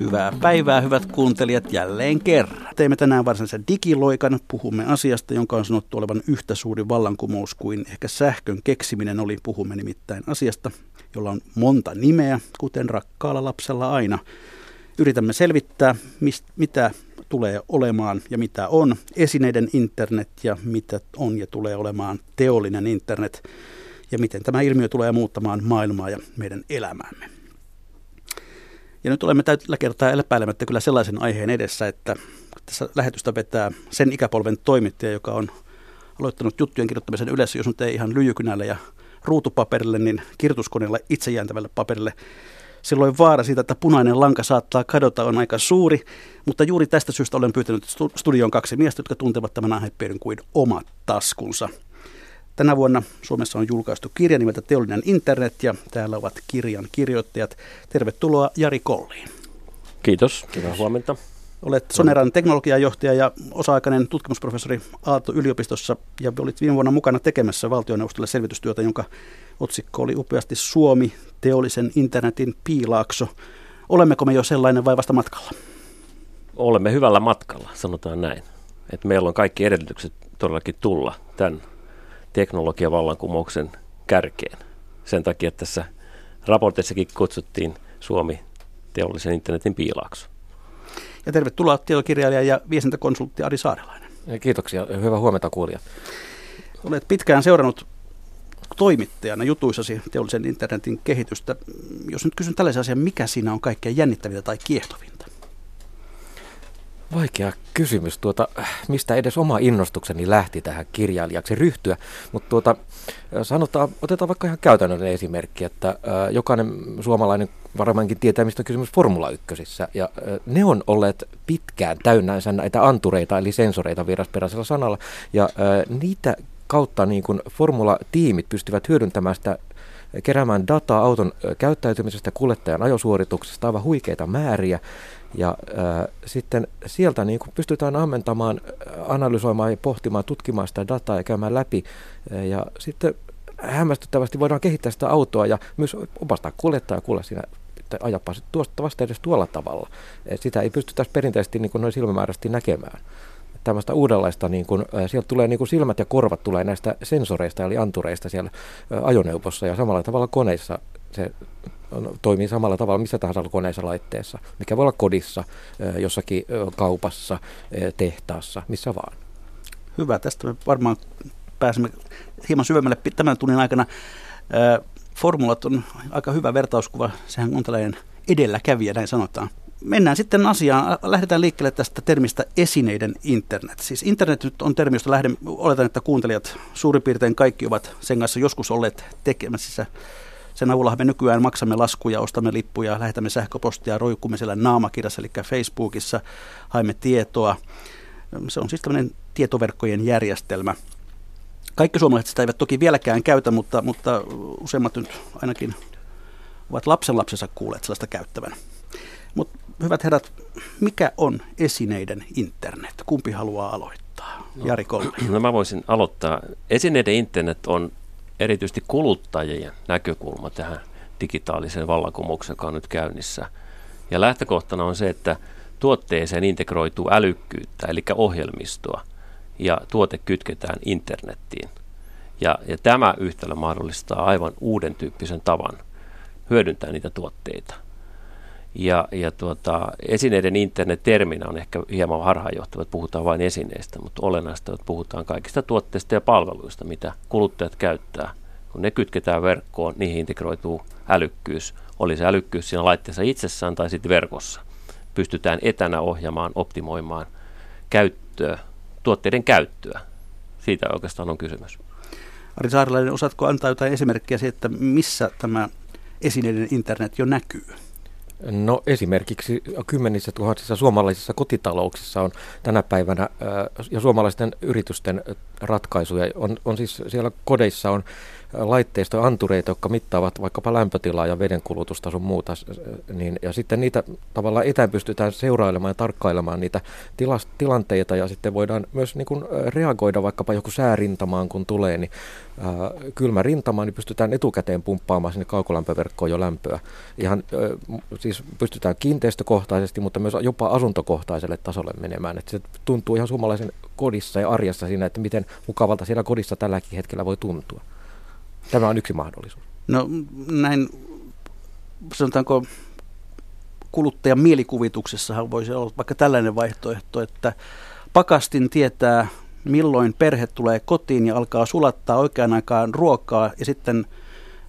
Hyvää päivää, hyvät kuuntelijat, jälleen kerran. Teemme tänään varsinaisen digiloikan. Puhumme asiasta, jonka on sanottu olevan yhtä suuri vallankumous kuin ehkä sähkön keksiminen oli. Puhumme nimittäin asiasta, jolla on monta nimeä, kuten rakkaalla lapsella aina. Yritämme selvittää, mitä tulee olemaan ja mitä on esineiden internet ja mitä on ja tulee olemaan teollinen internet ja miten tämä ilmiö tulee muuttamaan maailmaa ja meidän elämäämme. Ja nyt olemme tällä kertaa epäilemättä kyllä sellaisen aiheen edessä, että tässä lähetystä vetää sen ikäpolven toimittaja, joka on aloittanut juttujen kirjoittamisen yleensä, jos nyt ei ihan lyijykynällä ja ruutupaperille, niin kirjoituskoneella itsejääntävälle paperille. Silloin vaara siitä, että punainen lanka saattaa kadota, on aika suuri, mutta juuri tästä syystä olen pyytänyt studioon kaksi miestä, jotka tuntevat tämän aihepiirin kuin omat taskunsa. Tänä vuonna Suomessa on julkaistu kirja nimeltä Teollinen internet ja täällä ovat kirjan kirjoittajat. Tervetuloa Jari Collin. Kiitos. Hyvää huomenta. Olet Soneran teknologiajohtaja ja osa-aikainen tutkimusprofessori Aalto-yliopistossa ja olit viime vuonna mukana tekemässä valtioneuvostolle selvitystyötä, jonka otsikko oli upeasti Suomi, teollisen internetin piilaakso. Olemmeko me jo sellainen vai vasta matkalla? Olemme hyvällä matkalla, sanotaan näin. Että meillä on kaikki edellytykset todellakin tulla tämän teknologiavallankumouksen kärkeen. Sen takia tässä raportissakin kutsuttiin Suomi teollisen internetin piilaakso. Ja tervetuloa tietokirjailija ja viestintäkonsultti Ari Saarelainen. Kiitoksia. Hyvää huomenta kuulijat. Olet pitkään seurannut toimittajana jutuissasi teollisen internetin kehitystä. Jos nyt kysyn tällaisen asian, mikä siinä on kaikkein jännittävintä tai kiehtovinta? Vaikea kysymys, mistä edes oma innostukseni lähti tähän kirjailijaksi ryhtyä, mutta otetaan vaikka ihan käytännön esimerkki, että jokainen suomalainen varmaankin tietää, mistä on kysymys Formula 1:ssä, ja ne on olleet pitkään täynnänsä näitä antureita, eli sensoreita vierasperäisellä sanalla, ja niitä kautta niin kuin formula-tiimit pystyvät hyödyntämään sitä, keräämään dataa auton käyttäytymisestä, kuljettajan ajosuorituksesta, aivan huikeita määriä, ja sitten sieltä niin kun pystytään ammentamaan, analysoimaan ja pohtimaan, tutkimaan sitä dataa ja käymään läpi, ja sitten hämmästyttävästi voidaan kehittää sitä autoa ja myös opastaa kuljettajaa siinä, että ajapa tuosta vasta edes tuolla tavalla. Et sitä ei pystytä perinteisesti niin kun noin silmämääräisesti näkemään. Tällaista uudenlaista, niin kun, sieltä tulee niin kun silmät ja korvat tulee näistä sensoreista eli antureista siellä ajoneuvossa ja samalla tavalla koneissa se toimii samalla tavalla missä tahansa koneessa, laitteessa, mikä voi olla kodissa, jossakin kaupassa, tehtaassa, missä vaan. Hyvä, tästä me varmaan pääsemme hieman syvemmälle tämän tunnin aikana. Formulat on aika hyvä vertauskuva, sehän on tällainen edelläkävijä, näin sanotaan. Mennään sitten asiaan. Lähdetään liikkeelle tästä termistä esineiden internet. Siis internet nyt on termi, josta oletan, että kuuntelijat suurin piirtein kaikki ovat sen kanssa joskus olleet tekemässä. Sen avulla me nykyään maksamme laskuja, ostamme lippuja, lähetämme sähköpostia, roikumme siellä naamakirjassa, eli Facebookissa, haemme tietoa. Se on siis tämmöinen tietoverkkojen järjestelmä. Kaikki suomalaiset sitä eivät toki vieläkään käytä, mutta useimmat nyt ainakin ovat lapsenlapsensa kuulleet sellaista käyttävän. Mutta hyvät herrat, mikä on esineiden internet? Kumpi haluaa aloittaa? Jari Collin. No mä voisin aloittaa. Esineiden internet on erityisesti kuluttajien näkökulma tähän digitaaliseen vallankumoukseen, joka on nyt käynnissä. Ja lähtökohtana on se, että tuotteeseen integroituu älykkyyttä, eli ohjelmistoa, ja tuote kytketään internettiin. Ja tämä yhtälö mahdollistaa aivan uuden tyyppisen tavan hyödyntää niitä tuotteita. Esineiden internet-terminä on ehkä hieman harhaanjohtava, että puhutaan vain esineistä, mutta olennaista on, että puhutaan kaikista tuotteista ja palveluista, mitä kuluttajat käyttää. Kun ne kytketään verkkoon, niihin integroituu älykkyys. Oli se älykkyys siinä laitteessa itsessään tai sitten verkossa. Pystytään etänä ohjaamaan, optimoimaan tuotteiden käyttöä. Siitä oikeastaan on kysymys. Ari Saarelainen, osaatko antaa jotain esimerkkiä siitä, että missä tämä esineiden internet jo näkyy? No esimerkiksi kymmenissä tuhansissa suomalaisissa kotitalouksissa on tänä päivänä ja suomalaisten yritysten ratkaisuja. On siis siellä kodeissa on laitteistoja, antureita, jotka mittaavat vaikkapa lämpötilaa ja vedenkulutusta sun muuta, niin, ja sitten niitä tavallaan etään pystytään seurailemaan ja tarkkailemaan niitä tilanteita, ja sitten voidaan myös niin kuin reagoida vaikkapa joku säärintamaan, kun tulee, niin kylmä rintama, niin pystytään etukäteen pumppaamaan sinne kaukolämpöverkkoon jo lämpöä. Ihan, siis pystytään kiinteistökohtaisesti, mutta myös jopa asuntokohtaiselle tasolle menemään. Et se tuntuu ihan suomalaisen kodissa ja arjessa siinä, että miten mukavalta siellä kodissa tälläkin hetkellä voi tuntua. Tämä on yksi mahdollisuus. No näin, sanotaanko, kuluttajan mielikuvituksessahan voisi olla vaikka tällainen vaihtoehto, että pakastin tietää, milloin perhe tulee kotiin ja alkaa sulattaa oikeaan aikaan ruokaa ja sitten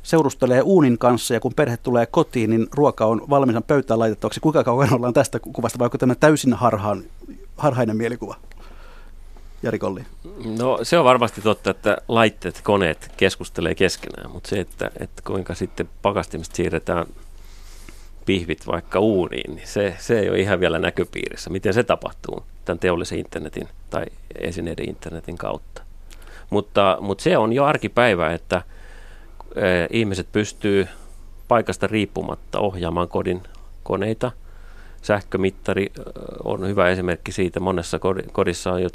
seurustelee uunin kanssa, ja kun perhe tulee kotiin, niin ruoka on valmiina pöytään laitettavaksi. Kuinka kauan ollaan tästä kuvasta, vai onko tämä täysin harhainen mielikuva? Jari Collin. No se on varmasti totta, että laitteet, koneet keskustelee keskenään, mutta se, että kuinka sitten pakastimista siirretään pihvit vaikka uuniin, niin se ei ole ihan vielä näköpiirissä. Miten se tapahtuu tämän teollisen internetin tai esineiden internetin kautta? Mutta se on jo arkipäivää, että ihmiset pystyy paikasta riippumatta ohjaamaan kodin koneita. Sähkömittari on hyvä esimerkki siitä. Monessa kodissa on jo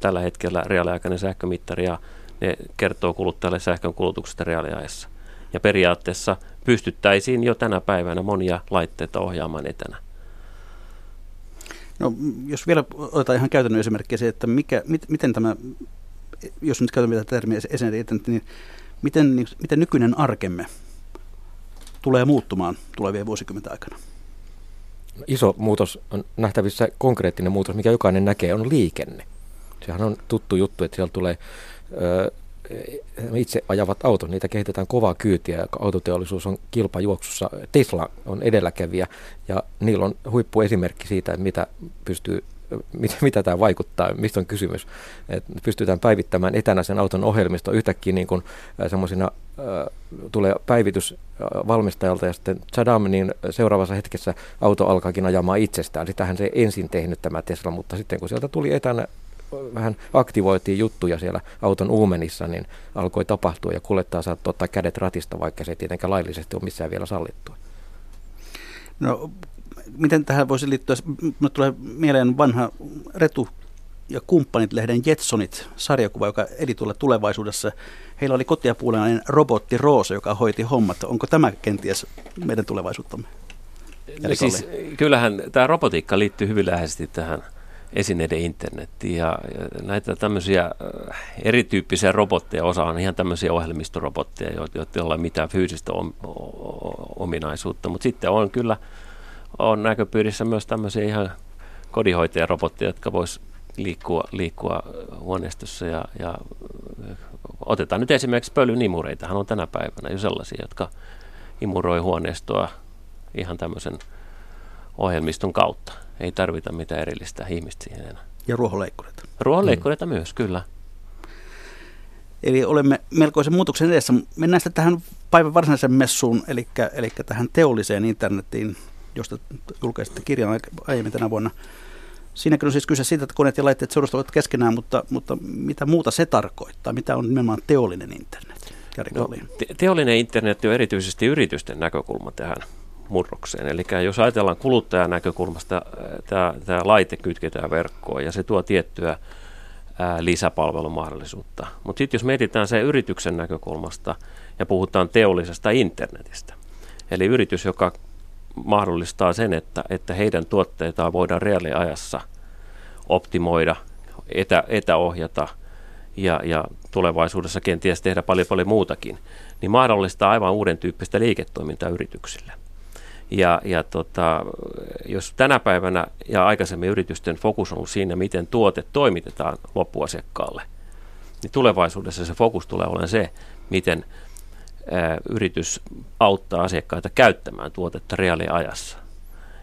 tällä hetkellä reaaliaikainen sähkömittari, ja ne kertoo kuluttajalle sähkön kulutuksesta reaaliajassa. Ja periaatteessa pystyttäisiin jo tänä päivänä monia laitteita ohjaamaan etänä. No, jos vielä otetaan ihan käytännön esimerkkiä se, että miten tämä, jos nyt käytetään tätä termiä esineiden, niin miten nykyinen arkemme tulee muuttumaan tulevien vuosikymmenten aikana? Iso muutos on nähtävissä, konkreettinen muutos, mikä jokainen näkee, on liikenne. Sehän on tuttu juttu, että siellä tulee itse ajavat autot, niitä kehitetään kovaa kyytiä. Autoteollisuus on kilpajuoksussa. Tesla on edelläkävijä, ja niillä on huippuesimerkki siitä, mitä pystyy, mitä tämä vaikuttaa, mistä on kysymys. Et pystytään päivittämään etänä sen auton ohjelmisto yhtäkkiä niin kuin semmoisina, tulee päivitys valmistajalta, ja sitten tsadam, niin seuraavassa hetkessä auto alkaakin ajamaan itsestään. Sitähän se ensin tehnyt tämä Tesla, mutta sitten kun sieltä tuli etänä, vähän aktivoitiin juttuja siellä auton uumenissa, niin alkoi tapahtua, ja kuljettaja saattoi ottaa kädet ratista, vaikka se ei tietenkään laillisesti ole missään vielä sallittua. No, miten tähän voisi liittyä? Minulle tulee mieleen vanha Retu ja kumppanit-lehden Jetsonit-sarjakuva, joka editulle tulevaisuudessa. Heillä oli kotiapuuleinen robotti Roose, joka hoiti hommat. Onko tämä kenties meidän tulevaisuuttamme? No siis, kyllähän tämä robotiikka liittyy hyvin läheisesti tähän esineiden internettiin, ja näitä tämmöisiä erityyppisiä robotteja, osa on ihan tämmöisiä ohjelmistorobotteja, joilla ei mitään fyysistä ominaisuutta, mutta sitten on kyllä näköpiirissä myös tämmöisiä ihan kodinhoitajarobotteja, jotka vois liikkua huoneistossa, ja otetaan nyt esimerkiksi pölynimureitahan on tänä päivänä jo sellaisia, jotka imuroi huoneistoa ihan tämmöisen ohjelmiston kautta. Ei tarvita mitään erillistä ihmistä siihen enää. Ja ruohonleikkureita. Ruohonleikkureita myös, kyllä. Eli olemme melkoisen muutoksen edessä. Mennään sitten tähän päivän varsinaisen messuun, eli tähän teolliseen internetiin, josta julkaisitte kirjan aiemmin tänä vuonna. Siinäkin on siis kyse siitä, että koneet ja laitteet seurustavat keskenään, mutta mitä muuta se tarkoittaa? Mitä on nimenomaan teollinen internet? No, teollinen internet on erityisesti yritysten näkökulma tähän murrokseen. Eli jos ajatellaan kuluttajan näkökulmasta, tämä laite kytketään verkkoon, ja se tuo tiettyä lisäpalvelumahdollisuutta. Mutta sitten jos mietitään se yrityksen näkökulmasta ja puhutaan teollisesta internetistä, eli yritys, joka mahdollistaa sen, että heidän tuotteitaan voidaan reaaliajassa optimoida, etäohjata ja tulevaisuudessa kenties tehdä paljon muutakin, niin mahdollistaa aivan uuden tyyppistä liiketoimintaa yrityksille. Jos tänä päivänä ja aikaisemmin yritysten fokus on ollut siinä, miten tuote toimitetaan loppuasiakkaalle, niin tulevaisuudessa se fokus tulee olemaan se, miten yritys auttaa asiakkaita käyttämään tuotetta reaaliajassa.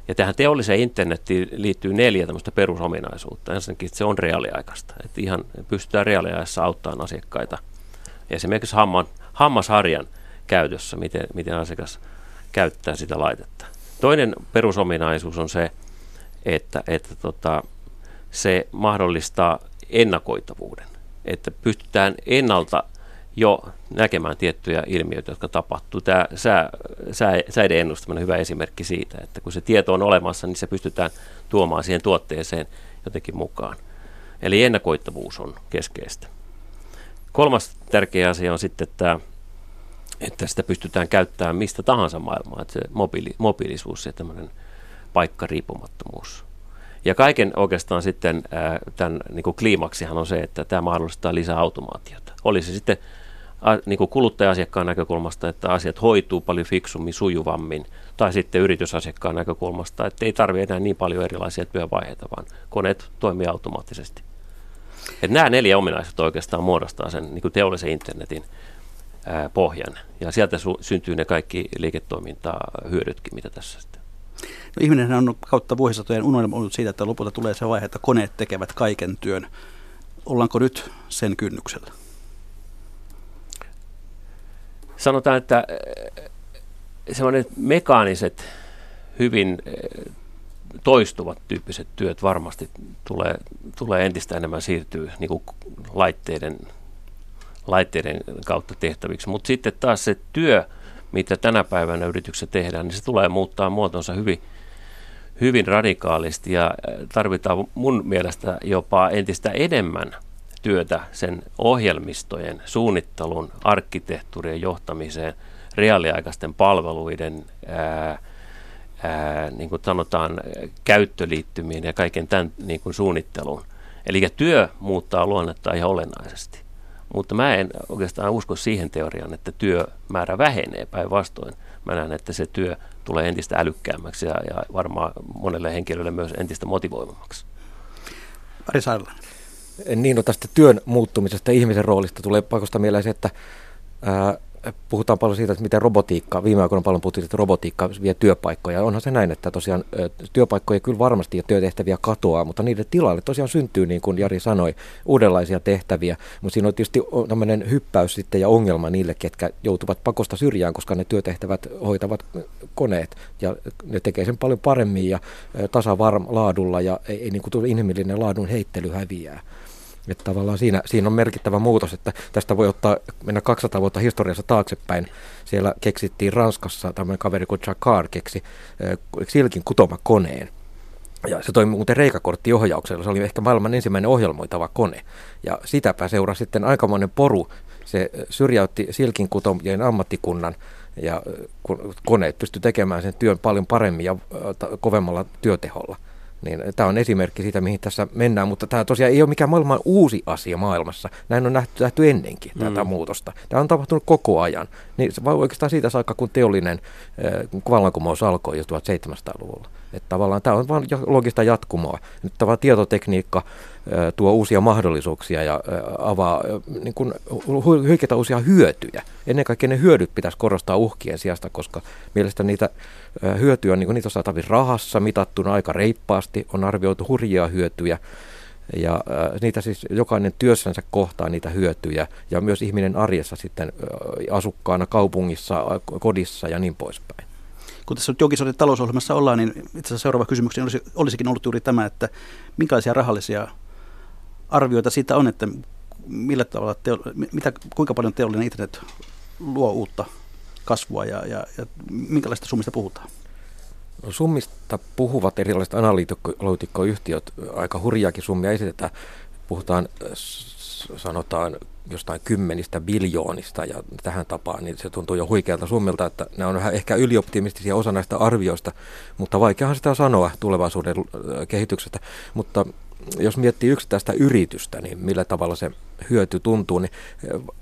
Ja tähän teolliseen internetiin liittyy 4 tämmöistä perusominaisuutta. Ensinnäkin se on reaaliaikaista, että ihan pystytään reaaliajassa auttamaan asiakkaita. Esimerkiksi hammasharjan käytössä, miten asiakas käyttää sitä laitetta. Toinen perusominaisuus on se, että se mahdollistaa ennakoitavuuden, että pystytään ennalta jo näkemään tiettyjä ilmiöitä, jotka tapahtuu. Tämä säiden ennustaminen on hyvä esimerkki siitä, että kun se tieto on olemassa, niin se pystytään tuomaan siihen tuotteeseen jotenkin mukaan. Eli ennakoittavuus on keskeistä. Kolmas tärkeä asia on sitten tämä, että sitä pystytään käyttämään mistä tahansa maailmaa. Että se mobiilisuus ja tämmöinen paikkariippumattomuus. Ja kaiken oikeastaan sitten tämän niin kuin kliimaksihan on se, että tämä mahdollistaa lisää automaatiota. Oli se sitten niin kuin kuluttaja-asiakkaan näkökulmasta, että asiat hoituu paljon fiksummin, sujuvammin, tai sitten yritysasiakkaan näkökulmasta, että ei tarvitse enää niin paljon erilaisia työvaiheita, vaan koneet toimii automaattisesti. Et nämä neljä ominaisuutta oikeastaan muodostaa sen niin kuin teollisen internetin pohjan, ja sieltä syntyy ne kaikki liiketoimintaa hyödytkin, mitä tässä sitten. No, ihminenhän on kautta vuosisatojen unelma ollut siitä, että lopulta tulee se vaihe, että koneet tekevät kaiken työn. Ollaanko nyt sen kynnyksellä? Sanotaan, että sellaiset mekaaniset, hyvin toistuvat tyyppiset työt varmasti tulee entistä enemmän siirtyä niin kuin laitteiden kautta tehtäviksi. Mutta sitten taas se työ, mitä tänä päivänä yrityksessä tehdään, niin se tulee muuttaa muotonsa hyvin radikaalisti ja tarvitaan mun mielestä jopa entistä enemmän työtä sen ohjelmistojen, suunnittelun, arkkitehtuurien johtamiseen, reaaliaikaisten palveluiden, niin kuin sanotaan, käyttöliittymien ja kaiken tämän niin kuin suunnitteluun. Eli työ muuttaa luonnetta ihan olennaisesti. Mutta mä en oikeastaan usko siihen teoriaan, että työmäärä vähenee, päinvastoin. Mä näen, että se työ tulee entistä älykkäämmäksi ja varmaan monelle henkilölle myös entistä motivoivammaksi. Ari Saarelainen. Niin, no tästä työn muuttumisesta ja ihmisen roolista tulee pakosta mieleen se, että puhutaan paljon siitä, että miten robotiikka, viime aikoina paljon puhuttiin, että robotiikka vie työpaikkoja. Onhan se näin, että tosiaan työpaikkoja kyllä varmasti ja työtehtäviä katoaa, mutta niiden tilalle tosiaan syntyy, niin kuin Jari sanoi, uudenlaisia tehtäviä. Mutta siinä on tietysti tämmöinen hyppäys sitten ja ongelma niille, ketkä joutuvat pakosta syrjään, koska ne työtehtävät hoitavat koneet ja ne tekee sen paljon paremmin ja laadulla ja ei niin kuin inhimillinen laadun heittely häviää. Että tavallaan siinä on merkittävä muutos, että tästä voi mennä 200 vuotta historiassa taaksepäin. Siellä keksittiin Ranskassa tämmöinen kaveri kuin Jacquard keksi silkin kutomakoneen. Ja se toimi muuten reikakorttiohjauksella. Se oli ehkä maailman ensimmäinen ohjelmoitava kone. Ja sitäpä seurasi sitten aikamoinen poru. Se syrjäytti silkin kutomien ammattikunnan ja koneet pystyi tekemään sen työn paljon paremmin ja kovemmalla työteholla. Niin, tämä on esimerkki siitä, mihin tässä mennään, mutta tämä tosiaan ei ole mikään maailman uusi asia maailmassa. Näin on nähty ennenkin tätä muutosta. Tämä on tapahtunut koko ajan. Niin, oikeastaan siitä saakka, kun teollinen vallankumous alkoi jo 1700-luvulla. Että tavallaan tämä on vain logista jatkumoa. Nyt tämä tietotekniikka tuo uusia mahdollisuuksia ja avaa niin kuin hyökätä uusia hyötyjä. Ennen kaikkea ne hyödyt pitäisi korostaa uhkien sijasta, koska mielestäni niitä hyötyjä, niin niitä on saatavissa rahassa mitattuna aika reippaasti, on arvioitu hurjia hyötyjä. Ja niitä siis jokainen työssänsä kohtaa niitä hyötyjä ja myös ihminen arjessa sitten asukkaana, kaupungissa, kodissa ja niin poispäin. Kun tässä nyt jonkin talousohjelmassa ollaan, niin itse asiassa seuraava kysymys olisikin ollut juuri tämä, että minkälaisia rahallisia arvioita siitä on, että millä tavalla kuinka paljon teollinen internet luo uutta kasvua ja minkälaista summista puhutaan? No, summista puhuvat erilaiset analyytikkoyhtiöt, aika hurjaakin summia esitetään, puhutaan sanotaan jostain 10 biljoonista ja tähän tapaan, niin se tuntuu jo huikealta summilta, että nämä on vähän ehkä ylioptimistisia osa näistä arvioista, mutta vaikeahan sitä sanoa tulevaisuuden kehityksestä, mutta jos miettii yksittäistä yritystä, niin millä tavalla se hyöty tuntuu, niin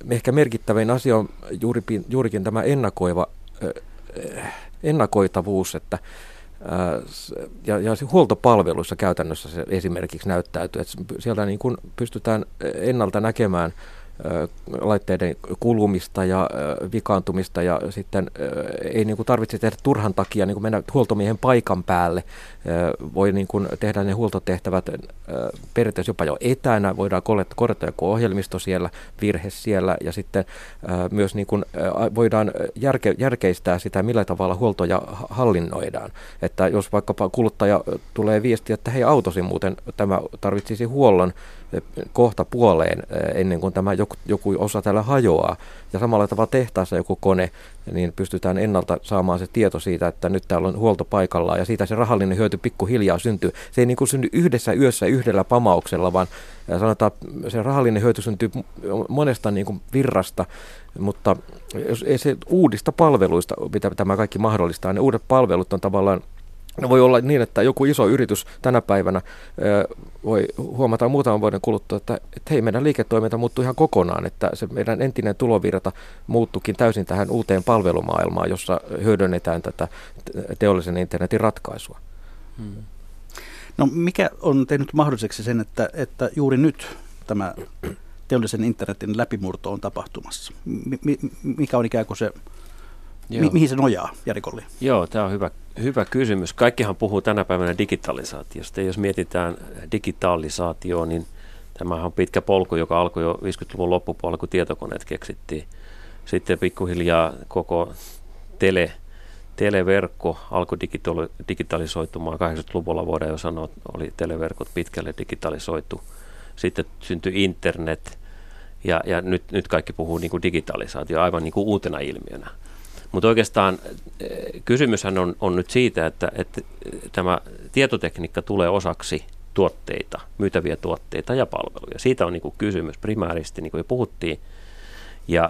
ehkä merkittävin asia on juurikin tämä ennakoitavuus, että ja huoltopalveluissa käytännössä se esimerkiksi näyttäytyy, että siellä niin kuin pystytään ennalta näkemään laitteiden kulumista ja vikaantumista ja sitten ei niin kuin tarvitse tehdä turhan takia niin kuin mennä huoltomiehen paikan päälle. Voi niin kuin tehdä ne huoltotehtävät periaatteessa jopa jo etänä, voidaan korjata joku ohjelmisto siellä, virhe siellä ja sitten myös niin kuin voidaan järkeistää sitä, millä tavalla huoltoja hallinnoidaan. Että jos vaikkapa kuluttaja tulee viestiä, että hei, autosi muuten tämä tarvitsisi huollon, kohta puoleen ennen kuin tämä joku osa täällä hajoaa. Ja samalla tavalla tehtaassa joku kone, niin pystytään ennalta saamaan se tieto siitä, että nyt täällä on huolto paikallaan ja siitä se rahallinen hyöty pikkuhiljaa syntyy. Se ei niin kuin synny yhdessä yössä yhdellä pamauksella, vaan sanotaan, se rahallinen hyöty syntyy monesta niin kuin virrasta, mutta se uudista palveluista, mitä tämä kaikki mahdollistaa, ne uudet palvelut on tavallaan, no voi olla niin, että joku iso yritys tänä päivänä voi huomata muutaman vuoden kuluttua, että hei, meidän liiketoiminta muuttuu ihan kokonaan, että se meidän entinen tulovirta muuttuukin täysin tähän uuteen palvelumaailmaan, jossa hyödynnetään tätä teollisen internetin ratkaisua. Hmm. No mikä on tehnyt mahdolliseksi sen, että juuri nyt tämä teollisen internetin läpimurto on tapahtumassa? Mikä on ikään kuin se... Mihin se nojaa, Jari Collin? Joo, tämä on hyvä kysymys. Kaikkihan puhuu tänä päivänä digitalisaatiosta. Jos mietitään digitalisaatioa, niin tämähän on pitkä polku, joka alkoi jo 50-luvun loppupuolella, kun tietokoneet keksittiin. Sitten pikkuhiljaa koko televerkko alkoi digitalisoitumaan. 80-luvulla voidaan jo sanoa, että oli televerkot pitkälle digitalisoitu. Sitten syntyi internet ja nyt kaikki puhuu niin kuin digitalisaatio aivan niin kuin uutena ilmiönä. Mutta oikeastaan kysymyshän on nyt siitä, että tämä tietotekniikka tulee osaksi tuotteita, myytäviä tuotteita ja palveluja. Siitä on niinku kysymys primääristi, niin kuin jo puhuttiin. Ja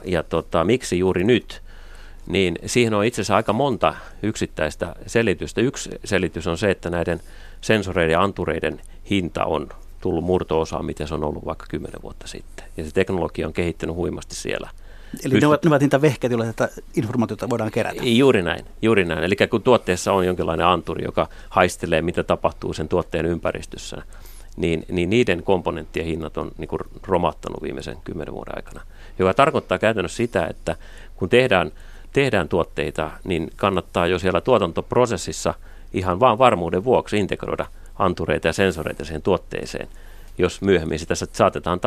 miksi juuri nyt? Niin siihen on itse asiassa aika monta yksittäistä selitystä. Yksi selitys on se, että näiden sensoreiden ja antureiden hinta on tullut murto-osaan, mitä se on ollut vaikka 10 vuotta sitten. Ja se teknologia on kehittynyt huimasti siellä. Eli ne ovat niitä vehkeitä, joilla tätä informaatiota voidaan kerätä. Juuri näin. Eli kun tuotteessa on jonkinlainen anturi, joka haistelee, mitä tapahtuu sen tuotteen ympäristössä, niin niiden komponenttien hinnat on niin kuin romahtanut viimeisen 10 vuoden aikana. Joka tarkoittaa käytännössä sitä, että kun tehdään tuotteita, niin kannattaa jo siellä tuotantoprosessissa ihan vaan varmuuden vuoksi integroida antureita ja sensoreita siihen tuotteeseen, jos myöhemmin sitä saatetaan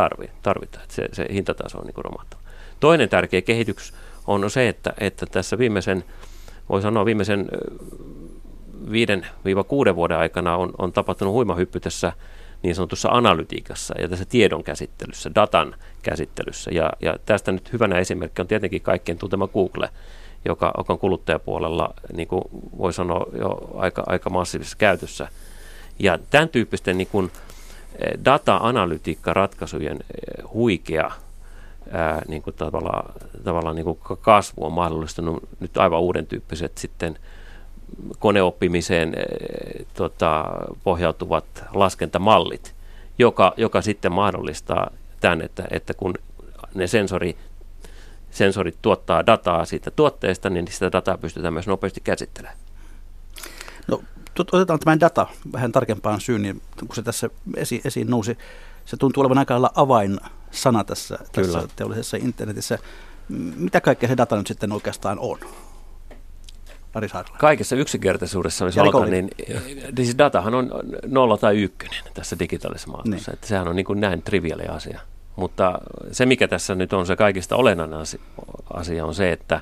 tarvita. Se hintataso on niin kuin romahtanut. Toinen tärkeä kehitys on se, että tässä viimeisen 5-6 vuoden aikana on tapahtunut huima hyppy tässä niin sanotussa analytiikassa ja tässä tiedon käsittelyssä, datan käsittelyssä. Ja tästä nyt hyvänä esimerkki on tietenkin kaikkien tuntema Google, joka on kuluttajapuolella, niin kuin voi sanoa, jo aika massiivisessa käytössä. Ja tämän tyyppisten niin kuin data-analytiikkaratkaisujen huikea niin kuin tavallaan niin kuin kasvu on mahdollistanut nyt aivan uuden tyyppiset sitten koneoppimiseen pohjautuvat laskentamallit, joka sitten mahdollistaa tämän, että kun ne sensorit tuottaa dataa siitä tuotteesta, niin sitä dataa pystytään myös nopeasti käsittelemään. No, otetaan tämä data vähän tarkempaan syyniin, kun se tässä esiin nousi. Se tuntuu olevan aika lailla avainsana tässä teollisessa internetissä. Mitä kaikkea se data nyt sitten oikeastaan on? Ari Saarelainen. Kaikessa yksinkertaisuudessa, jos aloitan, niin datahan on 0 tai 1 tässä digitaalisessa maailmassa. Niin. Sehän on niin kuin näin triviaali asia. Mutta se, mikä tässä nyt on se kaikista olennainen asia, on se, että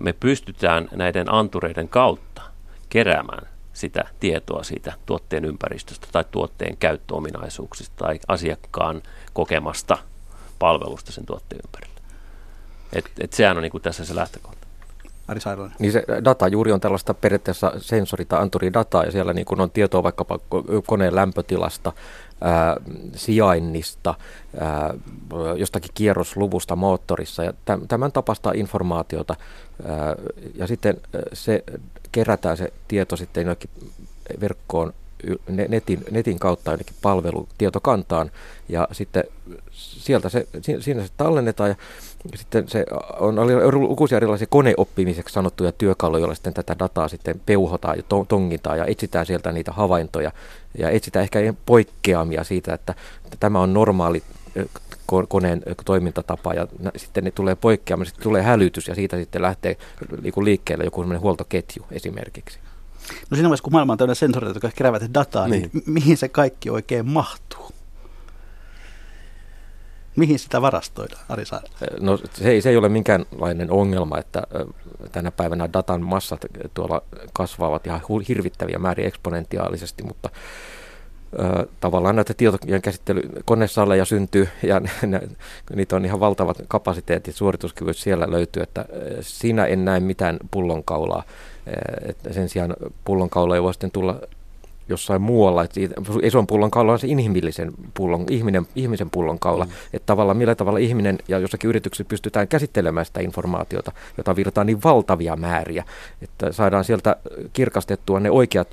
me pystytään näiden antureiden kautta keräämään sitä tietoa siitä tuotteen ympäristöstä tai tuotteen käyttöominaisuuksista tai asiakkaan kokemasta palvelusta sen tuotteen ympärillä. Et sehän on niin kuin tässä se lähtökohta. Ari Saarelainen. Niin se data juuri on tällaista periaatteessa sensori- tai anturidataa, ja siellä niin kuin on tietoa vaikkapa koneen lämpötilasta, sijainnista, jostakin kierrosluvusta moottorissa ja tämän tapasta informaatiota. Ja sitten se kerätään se tieto sitten jonnekin verkkoon netin kautta jonnekin palvelutietokantaan ja sitten sieltä siinä se tallennetaan ja sitten se on lukuisia erilaisia koneoppimiseksi sanottuja työkaluja, joilla sitten tätä dataa sitten peuhotaan ja tongitaan ja etsitään sieltä niitä havaintoja ja etsitään ehkä poikkeamia siitä, että tämä on normaali koneen toimintatapa ja sitten ne tulee poikkeamaan, sitten tulee hälytys ja siitä sitten lähtee liikkeelle joku sellainen huoltoketju esimerkiksi. No siinä vaiheessa, kun maailma on täynnä sensoreita, jotka keräävät dataa, niin mihin se kaikki oikein mahtuu? Mihin sitä varastoidaan, Ari Saarelainen? No se ei ole minkäänlainen ongelma, että tänä päivänä datan massat tuolla kasvavat ihan hirvittäviä määriä eksponentiaalisesti, mutta tavallaan näitä tietojen käsittelykonesaleja syntyy, ja niitä on ihan valtavat kapasiteetit, suorituskyvyt siellä löytyy, että siinä en näe mitään pullonkaulaa. Että sen sijaan pullonkaula ei voi sitten tulla jossain muualla. Että ison pullonkaula on se ihmisen pullonkaula. Mm. Että tavallaan millä tavalla ihminen ja jossakin yrityksessä pystytään käsittelemään sitä informaatiota, jota virtaa niin valtavia määriä, että saadaan sieltä kirkastettua ne oikeat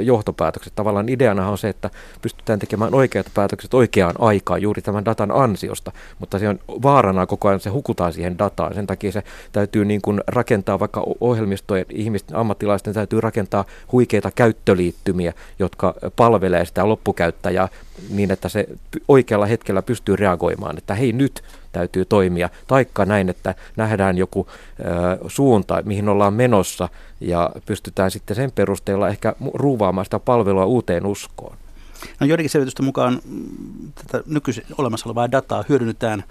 johtopäätökset. Tavallaan ideana on se, että pystytään tekemään oikeat päätökset oikeaan aikaan juuri tämän datan ansiosta, mutta se on vaarana koko ajan, se hukutaan siihen dataan. Sen takia se täytyy niin kuin rakentaa, vaikka ohjelmistojen ihmisten, ammattilaisten täytyy rakentaa huikeita käyttöliittymiä, jotka palvelee sitä loppukäyttäjää niin, että se oikealla hetkellä pystyy reagoimaan, että hei, nyt täytyy toimia, taikka näin, että nähdään joku suunta, mihin ollaan menossa, ja pystytään sitten sen perusteella ehkä ruuvaamaan sitä palvelua uuteen uskoon. No, joidenkin selvitysten mukaan tätä nykyisen olemassa olevaa dataa hyödynnetään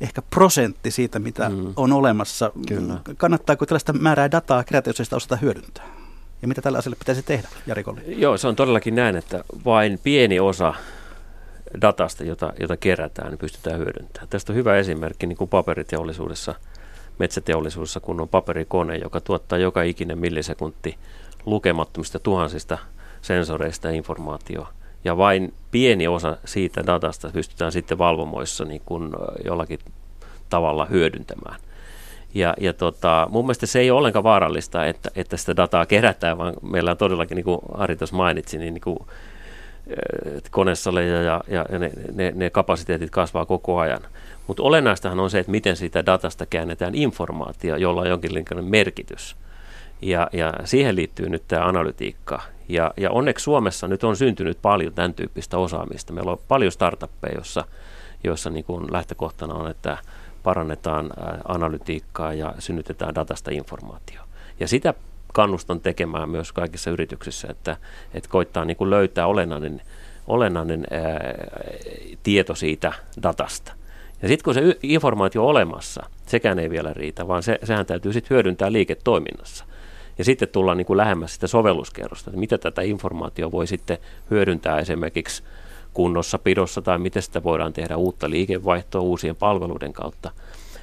ehkä prosentti siitä, mitä on olemassa. Kyllä. Kannattaako tällaista määrää dataa kerätä, jos ei sitä osata hyödyntää? Ja mitä tällä asialla pitäisi tehdä, Jari Collin? Joo, se on todellakin näin, että vain pieni osa datasta, jota kerätään, niin pystytään hyödyntämään. Tästä on hyvä esimerkki niin kuin paperiteollisuudessa, metsäteollisuudessa, kun on paperikone, joka tuottaa joka ikinen millisekunti lukemattomista tuhansista sensoreista informaatiota. Ja vain pieni osa siitä datasta pystytään sitten valvomoissa niin kuin jollakin tavalla hyödyntämään. Mun mielestä se ei ole ollenkaan vaarallista, että sitä dataa kerätään, vaan meillä on todellakin, niin kuin Ari tuossa mainitsi, niin kuin konesaleja ja ne kapasiteetit kasvaa koko ajan. Mutta olennaistahan on se, että miten siitä datasta käännetään informaatio, jolla on jonkinlainen merkitys. Ja siihen liittyy nyt tämä analytiikka. Ja onneksi Suomessa nyt on syntynyt paljon tämän tyyppistä osaamista. Meillä on paljon startuppeja, joissa niin kuin lähtökohtana on, että parannetaan analytiikkaa ja synnytetään datasta informaatio. Ja sitä kannustan tekemään myös kaikissa yrityksissä, että koittaa niin kuin löytää olennainen tieto siitä datasta. Ja sitten kun se informaatio on olemassa, sekään ei vielä riitä, vaan sehän täytyy sitten hyödyntää liiketoiminnassa. Ja sitten tullaan niin kuin lähemmäs sitä sovelluskerrosta, että mitä tätä informaatiota voi sitten hyödyntää esimerkiksi kunnossapidossa tai miten sitä voidaan tehdä uutta liikevaihtoa uusien palveluiden kautta.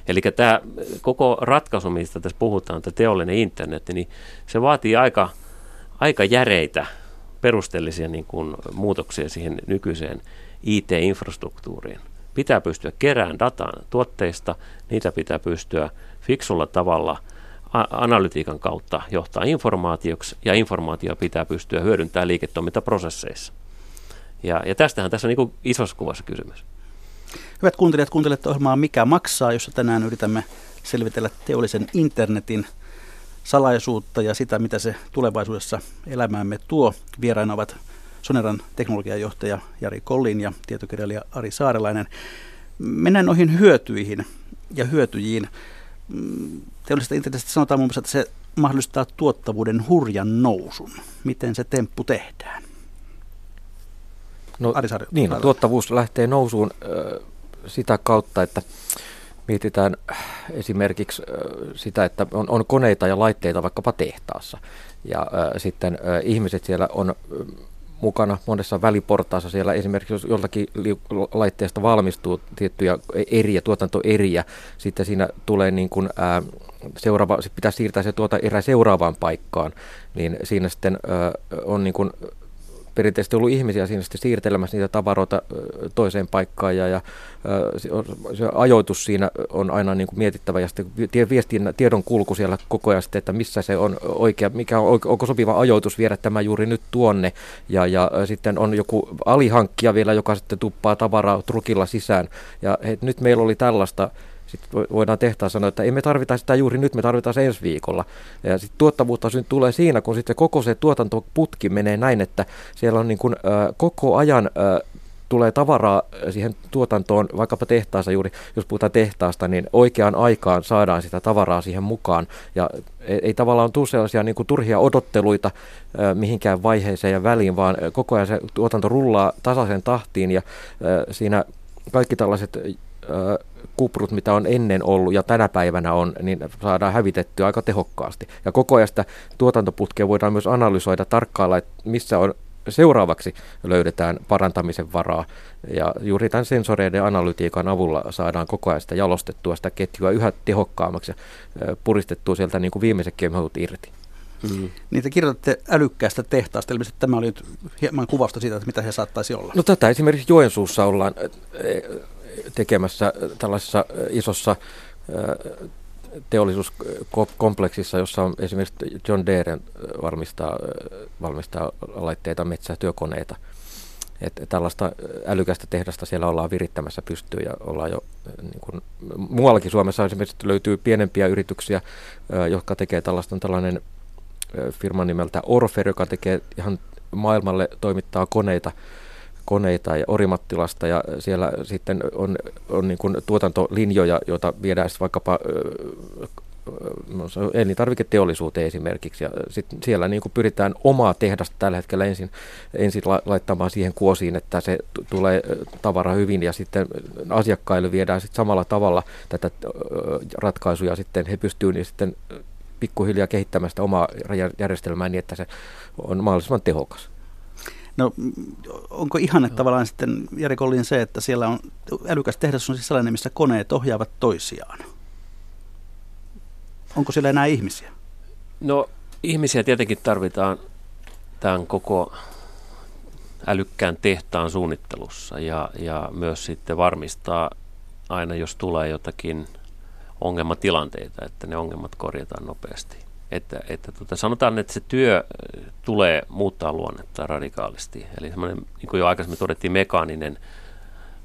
Eli tämä koko ratkaisu, mistä tässä puhutaan, tämä teollinen internet, niin se vaatii aika järeitä perusteellisia niin kuin muutoksia siihen nykyiseen IT-infrastruktuuriin. Pitää pystyä keräämään dataa tuotteista, niitä pitää pystyä fiksulla tavalla analytiikan kautta johtaa informaatioksi, ja informaatio pitää pystyä hyödyntämään liiketoimintaprosesseissa. Ja tästähän tässä on niin kuin isossa kuvassa kysymys. Hyvät kuuntelijat, kuuntelette ohjelmaa Mikä maksaa?, jossa tänään yritämme selvitellä teollisen internetin salaisuutta ja sitä, mitä se tulevaisuudessa elämäämme tuo. Vieraina ovat Soneran teknologiajohtaja Jari Collin ja tietokirjailija Ari Saarelainen. Mennään noihin hyötyihin ja hyötyjiin. Teollisesta internetistä sanotaan muun muassa, että se mahdollistaa tuottavuuden hurjan nousun. Miten se temppu tehdään? No, niin, tuottavuus lähtee nousuun sitä kautta, että mietitään esimerkiksi sitä, että on koneita ja laitteita vaikkapa tehtaassa, ja sitten ihmiset siellä on mukana monessa väliportaassa. Siellä esimerkiksi jos joltakin laitteesta valmistuu tiettyjä eriä, tuotantoeriä, sitten siinä tulee niin kuin pitää siirtää se erä seuraavaan paikkaan, niin siinä sitten on niin kuin perinteisesti ollut ihmisiä siinä sitten siirtelemässä niitä tavaroita toiseen paikkaan, ja se ajoitus siinä on aina niin kuin mietittävä, ja sitten tiedon kulku siellä koko ajan sitten, että missä se on oikea, onko sopiva ajoitus viedä tämä juuri nyt tuonne, ja sitten on joku alihankkija vielä, joka sitten tuppaa tavaraa trukilla sisään, ja nyt meillä oli tällaista. Sitten voidaan tehtaan sanoa, että ei me tarvita sitä juuri nyt, me tarvitaan se ensi viikolla. Ja sitten tuottavuutta tulee siinä, kun sitten koko se tuotantoputki menee näin, että siellä on niin kuin koko ajan tulee tavaraa siihen tuotantoon, vaikkapa tehtaassa juuri, jos puhutaan tehtaasta, niin oikeaan aikaan saadaan sitä tavaraa siihen mukaan. Ja ei tavallaan tule sellaisia niin kuin turhia odotteluita mihinkään vaiheeseen ja väliin, vaan koko ajan se tuotanto rullaa tasaisen tahtiin, ja siinä kaikki tällaiset kuprut, mitä on ennen ollut ja tänä päivänä on, niin saadaan hävitettyä aika tehokkaasti. Ja koko ajan sitä tuotantoputkea voidaan myös analysoida tarkkailla, että missä on seuraavaksi löydetään parantamisen varaa. Ja juuri tämän sensoreiden analytiikan avulla saadaan koko ajan sitä jalostettua sitä ketjua yhä tehokkaammaksi ja puristettua sieltä niin kuin viimeiset kemhut irti. Mm. Niitä kirjoitatte älykkäästä tehtaasta. Ilmeisesti tämä oli nyt hieman kuvausta siitä, että mitä se saattaisi olla. No tätä esimerkiksi Joensuussa ollaan tekemässä tällaisessa isossa teollisuuskompleksissa, jossa on esimerkiksi John Deere valmistaa laitteita, metsätyökoneita. Että tällaista älykästä tehdasta siellä ollaan virittämässä pystyyn ja ollaan jo niin kuin, muuallakin Suomessa esimerkiksi löytyy pienempiä yrityksiä, jotka tekee tällainen firman nimeltä Orfer, joka tekee ihan maailmalle toimittaa koneita ja Orimattilasta, ja siellä sitten on niin kuin tuotantolinjoja, joita viedään vaikkapa elintarviketeollisuuteen esimerkiksi, ja sitten siellä niin kuin pyritään omaa tehdasta tällä hetkellä ensin laittamaan siihen kuosiin, että se tulee tavara hyvin, ja sitten asiakkaille viedään sitten samalla tavalla tätä ratkaisuja, sitten he pystyvät niin sitten pikkuhiljaa kehittämään sitä omaa järjestelmää niin, että se on mahdollisimman tehokas. No onko ihana tavallaan sitten Jari Collin se, että siellä on älykäs tehdas on siis sellainen, missä koneet ohjaavat toisiaan? Onko siellä enää ihmisiä? No ihmisiä tietenkin tarvitaan tämän koko älykkään tehtaan suunnittelussa ja myös sitten varmistaa aina, jos tulee jotakin ongelmatilanteita, että ne ongelmat korjataan nopeasti. Että sanotaan, että se työ tulee muuttaa luonnetta radikaalisti. Eli semmoinen, niin kuin jo aikaisemmin todettiin, mekaaninen,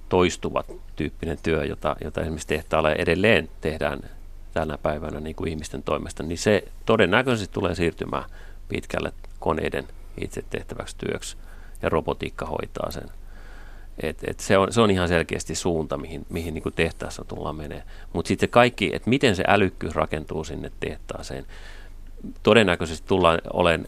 toistuva tyyppinen työ, jota esimerkiksi tehtaalla edelleen tehdään tänä päivänä niin kuin ihmisten toimesta, niin se todennäköisesti tulee siirtymään pitkälle koneiden itse tehtäväksi työksi, ja robotiikka hoitaa sen. Se on ihan selkeästi suunta, mihin niin kuin tehtaassa tullaan menee. Mutta sitten kaikki, että miten se älykkyys rakentuu sinne tehtaaseen, todennäköisesti tullaan olemaan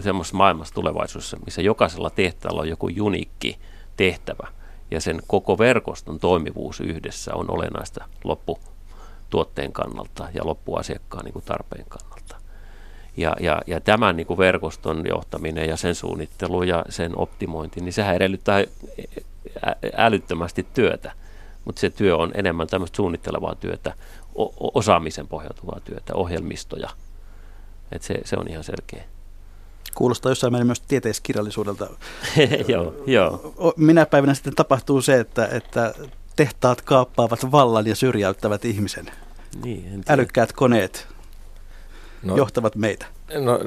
semmoisessa maailmassa tulevaisuudessa, missä jokaisella tehtaalla on joku uniikki tehtävä, ja sen koko verkoston toimivuus yhdessä on olennaista lopputuotteen kannalta ja loppuasiakkaan niin kuin tarpeen kannalta. Ja tämän niin kuin verkoston johtaminen ja sen suunnittelu ja sen optimointi, niin sehän edellyttää älyttömästi työtä, mutta se työ on enemmän tämmöistä suunnittelevaa työtä, osaamisen pohjautuvaa työtä, ohjelmistoja. Et se on ihan selkeä. Kuulostaa jossain määrin myös tieteiskirjallisuudelta. Joo. Minä päivänä sitten tapahtuu se, että tehtaat kaappaavat vallan ja syrjäyttävät ihmisen. Niin, älykkäät koneet johtavat meitä. No,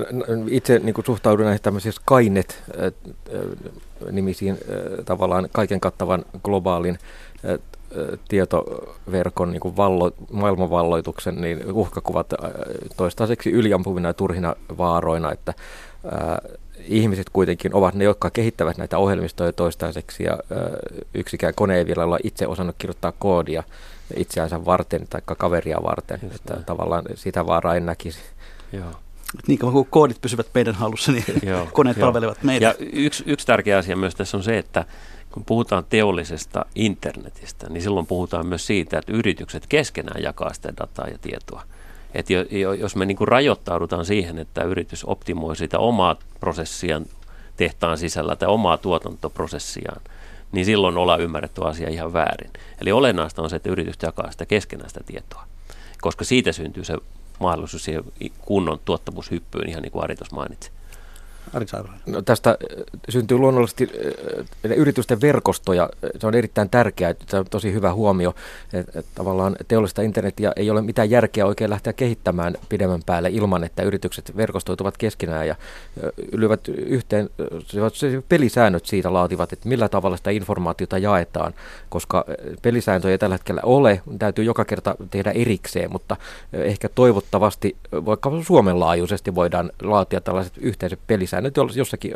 itse niin kuin suhtaudun näihin tämmöisiin Skynet-nimisiin tavallaan kaiken kattavan globaalin tietoverkon niin kuin maailmanvalloituksen niin uhkakuvat toistaiseksi yliampuvina ja turhina vaaroina, että ihmiset kuitenkin ovat ne, jotka kehittävät näitä ohjelmistoja toistaiseksi, ja yksikään kone ei vielä ole itse osannut kirjoittaa koodia itseänsä varten tai kaveria varten, just että näin. Tavallaan sitä vaaraa en näkisi. Joo. Niin kuin koodit pysyvät meidän halussa, niin koneet palvelevat meitä. Ja yksi tärkeä asia myös tässä on se, että kun puhutaan teollisesta internetistä, niin silloin puhutaan myös siitä, että yritykset keskenään jakaa sitä dataa ja tietoa. Että jos me niin kuin rajoittaudutaan siihen, että yritys optimoi sitä omaa prosessiaan tehtaan sisällä tai omaa tuotantoprosessiaan, niin silloin ollaan ymmärretty asia ihan väärin. Eli olennaista on se, että yritys jakaa sitä keskenään sitä tietoa, koska siitä syntyy se mahdollisuus siihen kunnon tuottavuushyppyyn, ihan niin kuin Ari tuossa mainitsi. No, tästä syntyy luonnollisesti yritysten verkostoja. Se on erittäin tärkeää. Se on tosi hyvä huomio. Että tavallaan teollista internetiä ei ole mitään järkeä oikein lähteä kehittämään pidemmän päälle ilman, että yritykset verkostoituvat keskenään ja lyövät yhteen pelisäännöt siitä laativat, että millä tavalla sitä informaatiota jaetaan, koska pelisääntöjä ei tällä hetkellä ole. Täytyy joka kerta tehdä erikseen, mutta ehkä toivottavasti vaikka Suomen laajuisesti voidaan laatia tällaiset yhteiset pelisäännöt. Nyt jossakin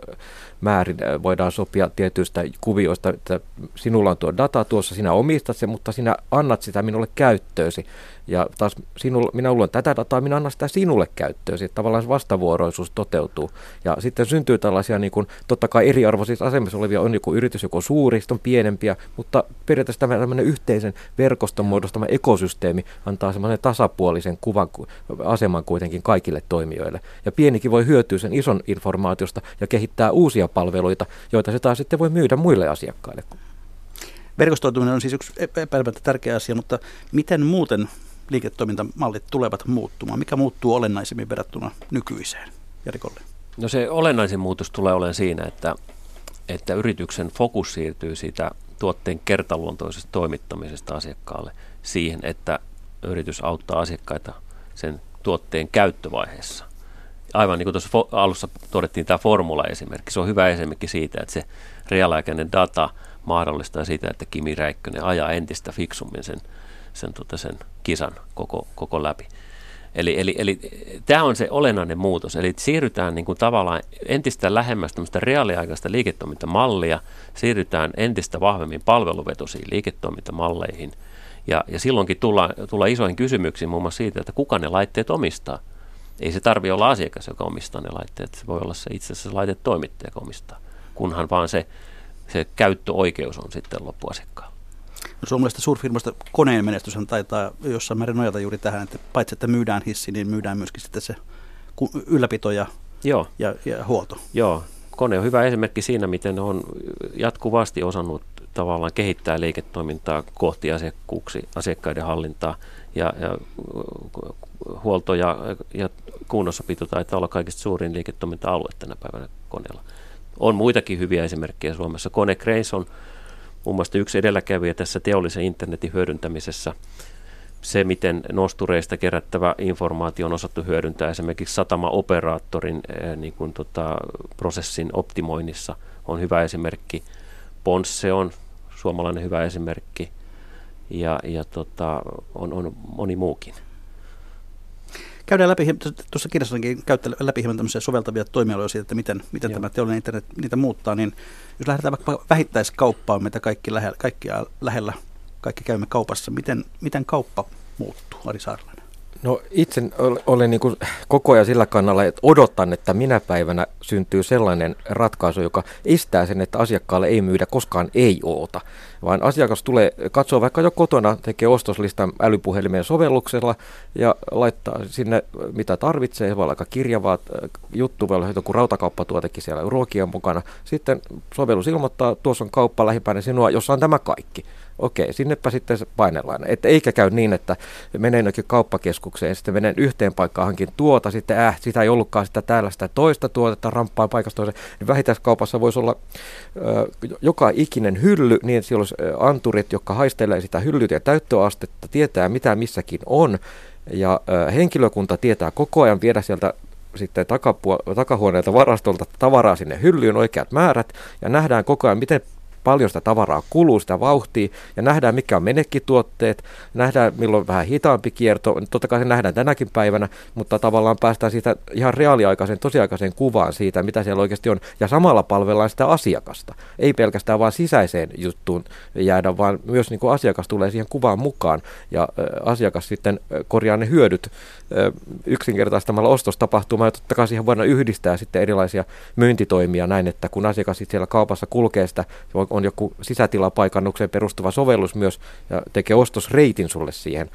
määrin voidaan sopia tietyistä kuvioista, että sinulla on tuo data tuossa, sinä omistat sen, mutta sinä annat sitä minulle käyttöösi. Ja taas minä luon tätä dataa, minä annan sitä sinulle käyttöösi, että tavallaan vastavuoroisuus toteutuu. Ja sitten syntyy tällaisia, niin kuin, totta kai eriarvoisissa asemissa olevia on joku yritys, joko suuri, sitten on pienempiä, mutta periaatteessa tämmöinen yhteisen verkoston muodostama ekosysteemi antaa semmoinen tasapuolisen kuvan aseman kuitenkin kaikille toimijoille. Ja pienikin voi hyötyä sen ison informaation innovaatiosta ja kehittää uusia palveluita, joita se taas sitten voi myydä muille asiakkaille. Verkostoituminen on siis yksi epäilemättä tärkeä asia, mutta miten muuten liiketoimintamallit tulevat muuttumaan? Mikä muuttuu olennaisemmin verrattuna nykyiseen? Jari Collin. No se olennaisin muutos tulee olemaan siinä, että yrityksen fokus siirtyy siitä tuotteen kertaluontoisesta toimittamisesta asiakkaalle siihen, että yritys auttaa asiakkaita sen tuotteen käyttövaiheessa. Aivan niin kuin tuossa alussa todettiin tämä formula-esimerkki. Se on hyvä esimerkki siitä, että se reaaliaikainen data mahdollistaa sitä, että Kimi Räikkönen ajaa entistä fiksummin sen kisan koko läpi. Eli tämä on se olennainen muutos. Eli siirrytään niin kuin tavallaan entistä lähemmäs tämmöistä reaaliaikaista liiketoimintamallia, siirrytään entistä vahvemmin palveluvetoisiin liiketoimintamalleihin. Ja silloinkin tullaan isoihin kysymyksiin muun muassa siitä, että kuka ne laitteet omistaa. Ei se tarvitse olla asiakas, joka omistaa ne laitteet. Se voi olla se itse asiassa laitetoimittaja, joka omistaa, kunhan vaan se käyttöoikeus on sitten loppuasiakkaalla. No, suomalaisesta suurfirmasta Koneen menestyshän taitaa jossain määrin nojata juuri tähän, että paitsi että myydään hissi, niin myydään myöskin sitten se ylläpito ja huolto. Joo, Kone on hyvä esimerkki siinä, miten on jatkuvasti osannut tavallaan kehittää liiketoimintaa kohti asiakkaiden hallintaa ja huolto ja kunnossapito taitaa olla kaikista suurin liiketoiminta-alue tänä päivänä Koneella. On muitakin hyviä esimerkkejä Suomessa. Kone Cranes on muun muassa yksi edelläkävijä tässä teollisen internetin hyödyntämisessä. Se, miten nostureista kerättävä informaatio on osattu hyödyntää esimerkiksi satamaoperaattorin prosessin optimoinnissa, on hyvä esimerkki. Ponsse on suomalainen hyvä esimerkki ja on moni muukin. Käydään läpi, tuossa kirjassakin käyttää läpi hieman tämmöisiä soveltavia toimialoja siitä, että miten tämä teollinen internet niitä muuttaa, niin jos lähdetään vaikka vähittäiskauppaan, mitä kaikki käymme kaupassa, miten kauppa muuttuu, Ari Saarelainen? No itse olen niin kuin koko ajan sillä kannalla, että odotan, että minä päivänä syntyy sellainen ratkaisu, joka estää sen, että asiakkaalle ei myydä koskaan ei-oota, vaan asiakas tulee katsoa vaikka jo kotona, tekee ostoslistan älypuhelimen sovelluksella ja laittaa sinne mitä tarvitsee, se voi olla aika kirjavaa juttu, voi olla joku rautakauppatuotekin siellä ruokia mukana, sitten sovellus ilmoittaa, tuossa on kauppa lähipäin sinua, jossa on tämä kaikki. Okei, sinnepä sitten painellaan. Että eikä käy niin, että menen jokin kauppakeskukseen, sitten menen yhteen paikkaan, hankin tuota, sitten sitä ei ollutkaan sitä täällä sitä toista tuotetta, ramppaan paikasta toiseen. Niin vähittäiskaupassa voisi olla joka ikinen hylly, niin että siellä olisi anturit, jotka haistelee sitä hyllytä ja täyttöastetta, tietää mitä missäkin on, ja henkilökunta tietää koko ajan viedä sieltä sitten takahuoneelta varastolta tavaraa sinne hyllyyn, oikeat määrät, ja nähdään koko ajan, miten paljon sitä tavaraa kuluu, sitä vauhtia, ja nähdään, mikä on menekkituotteet, nähdään, milloin vähän hitaampi kierto. Totta kai se nähdään tänäkin päivänä, mutta tavallaan päästään siitä ihan reaaliaikaiseen, tosiaikaiseen kuvaan siitä, mitä siellä oikeasti on, ja samalla palvellaan sitä asiakasta. Ei pelkästään vaan sisäiseen juttuun jäädä, vaan myös niin kuin asiakas tulee siihen kuvaan mukaan, ja asiakas sitten korjaa ne hyödyt yksinkertaistamalla ostostapahtumaa, ja totta kai siihen voidaan yhdistää sitten erilaisia myyntitoimia näin, että kun asiakas sitten siellä kaupassa kulkee sitä, on joku sisätilapaikannukseen perustuva sovellus myös ja tekee ostosreitin sulle siihen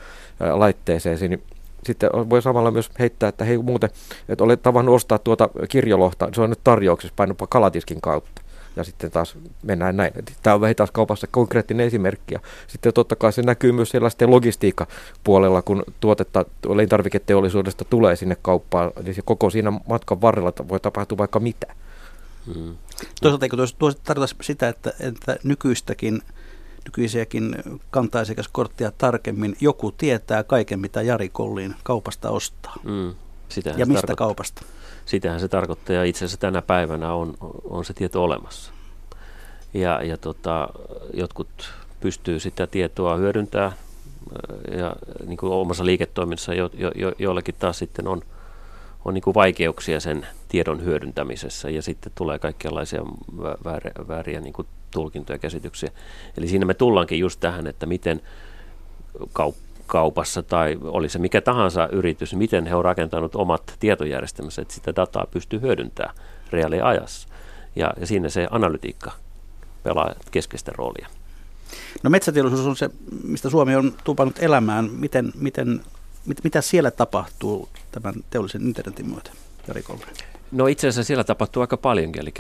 laitteeseesi, niin sitten voi samalla myös heittää, että hei muuten, että olet tavannut ostaa tuota kirjolohta, se on nyt tarjouksessa, painoppa kalatiskin kautta. Ja sitten taas mennään näin. Tämä on vähittäiskaupassa konkreettinen esimerkki. Ja sitten totta kai se näkyy myös sellaisten logistiikkapuolella, kun tuotetta elintarviketeollisuudesta tulee sinne kauppaan, niin se koko siinä matkan varrella voi tapahtua vaikka mitä. Hmm. Toisaalta eikö tarkoita sitä, että nykyisiäkin kanta-asiakaskorttia tarkemmin joku tietää kaiken, mitä Jari Collin kaupasta ostaa? Hmm. Ja mistä kaupasta? Sitähän se tarkoittaa, ja itse asiassa tänä päivänä on se tieto olemassa. Ja jotkut pystyy sitä tietoa hyödyntämään, ja niin kuin omassa liiketoiminnassa joillakin taas sitten on niin kuin vaikeuksia sen tiedon hyödyntämisessä, ja sitten tulee kaikenlaisia vääriä niin kuin tulkintoja ja käsityksiä. Eli siinä me tullaankin just tähän, että miten kaupassa tai oli se mikä tahansa yritys, miten he on rakentanut omat tietojärjestelmänsä, että sitä dataa pystyy hyödyntämään reaaliajassa. Ja siinä se analytiikka pelaa keskeistä roolia. No metsäteollisuus on se, mistä Suomi on tupannut elämään. Mitä siellä tapahtuu tämän teollisen internetin myötä, Jari Collin? No itse asiassa siellä tapahtuu aika paljonkin, eli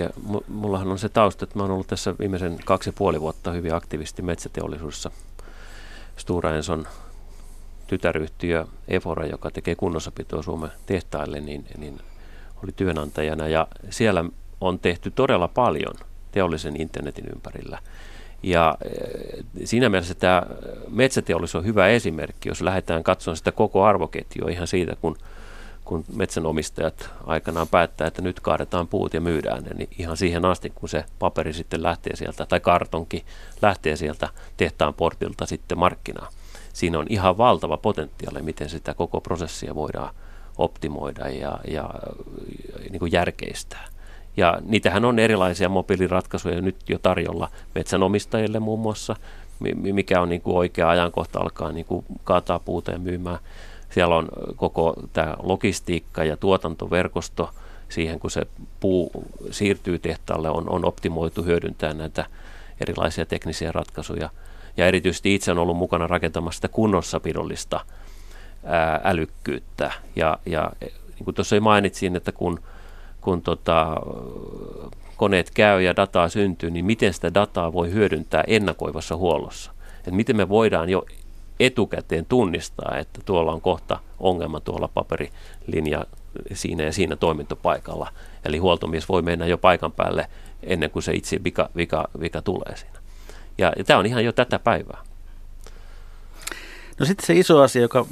mullahan on se tausta, että mä oon ollut tässä viimeisen 2,5 vuotta hyvin aktiivisesti metsäteollisuudessa. Stora Enson tytäryhtiö Efora, joka tekee kunnossapitoa Suomen tehtaille, niin oli työnantajana, ja siellä on tehty todella paljon teollisen internetin ympärillä. Ja siinä mielessä tämä metsäteollisuus on hyvä esimerkki, jos lähdetään katsomaan sitä koko arvoketjua ihan siitä, kun metsänomistajat aikanaan päättää, että nyt kaadetaan puut ja myydään ne, niin ihan siihen asti, kun se paperi sitten lähtee sieltä, tai kartonki lähtee sieltä tehtaan portilta sitten markkinaan. Siinä on ihan valtava potentiaali, miten sitä koko prosessia voidaan optimoida ja niin kuin järkeistää. Ja niitähän on erilaisia mobiiliratkaisuja nyt jo tarjolla metsänomistajille muun muassa, mikä on niin kuin oikea ajankohta alkaa niin kuin kaataa puuta ja myymään. Siellä on koko tämä logistiikka ja tuotantoverkosto siihen, kun se puu siirtyy tehtaalle, on optimoitu hyödyntää näitä erilaisia teknisiä ratkaisuja. Ja erityisesti itse on ollut mukana rakentamassa sitä kunnossapidollista älykkyyttä. Ja niin kuin tuossa mainitsin, että kun koneet käy ja dataa syntyy, niin miten sitä dataa voi hyödyntää ennakoivassa huollossa? Et miten me voidaan jo etukäteen tunnistaa, että tuolla on kohta ongelma tuolla paperilinja siinä ja siinä toimintopaikalla. Eli huoltomies voi mennä jo paikan päälle ennen kuin se itse vika tulee siinä. Ja tämä on ihan jo tätä päivää. No sitten se iso asia, joka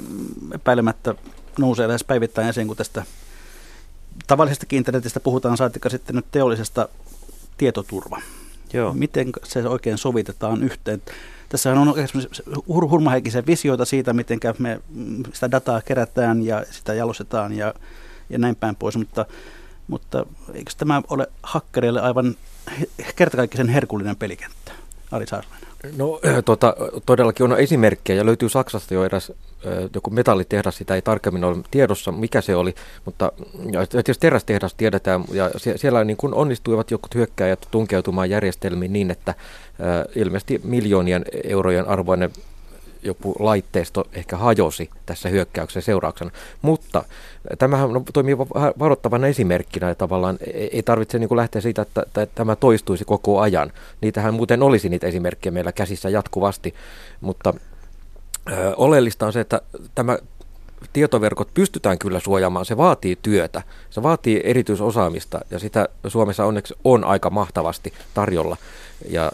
epäilemättä nousee lähes päivittäin esiin, kun tästä tavallisesta internetistä puhutaan, saatikka sitten nyt teollisesta tietoturva. Joo. Miten se oikein sovitetaan yhteen? Tässähän on hurmahenkisiä visioita siitä, miten me sitä dataa kerätään ja sitä jalostetaan ja näin päin pois, mutta eikö tämä ole hakkereille aivan kertakaikkisen herkullinen pelikenttä? Ari Saarelainen. No todellakin on esimerkkejä ja löytyy Saksasta jo eräs joku metallitehdas, sitä ei tarkemmin ole tiedossa, mikä se oli, mutta tietysti terästehdas tiedetään ja siellä niin kuin onnistuivat jotkut hyökkääjät tunkeutumaan järjestelmiin niin, että ilmeisesti miljoonien eurojen arvoinen joku laitteisto ehkä hajosi tässä hyökkäyksen seurauksena, mutta tämähän toimii varoittavana esimerkkinä ja tavallaan ei tarvitse niin kuin lähteä siitä, että tämä toistuisi koko ajan. Niitähän muuten olisi niitä esimerkkejä meillä käsissä jatkuvasti, mutta oleellista on se, että tämä tietoverkot pystytään kyllä suojaamaan. Se vaatii työtä, se vaatii erityisosaamista ja sitä Suomessa onneksi on aika mahtavasti tarjolla ja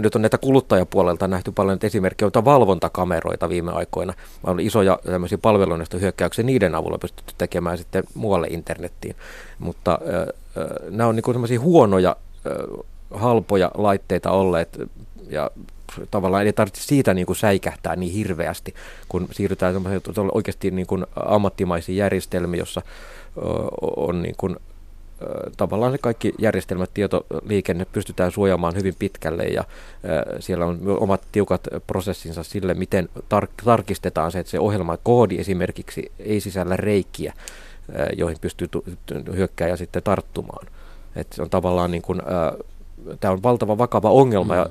nyt on näitä kuluttajapuolelta nähty paljon esimerkkejä, joita valvontakameroita viime aikoina. On isoja tämmöisiä palvelunestohyökkäyksiä, niiden avulla pystytty tekemään sitten muualle internettiin. Mutta nämä on niin kuin semmoisia huonoja, halpoja laitteita olleet ja tavallaan ei tarvitse siitä niin kuin säikähtää niin hirveästi, kun siirrytään oikeasti niin kuin ammattimaisiin järjestelmiin, jossa on niin kuin tavallaan se kaikki järjestelmät, tietoliikenne pystytään suojaamaan hyvin pitkälle ja siellä on omat tiukat prosessinsa sille, miten tarkistetaan se, että se ohjelmakoodi esimerkiksi ei sisällä reikiä, joihin pystyy hyökkääjä sitten tarttumaan. Et se on tavallaan niin kuin, tämä on valtava vakava ongelma ja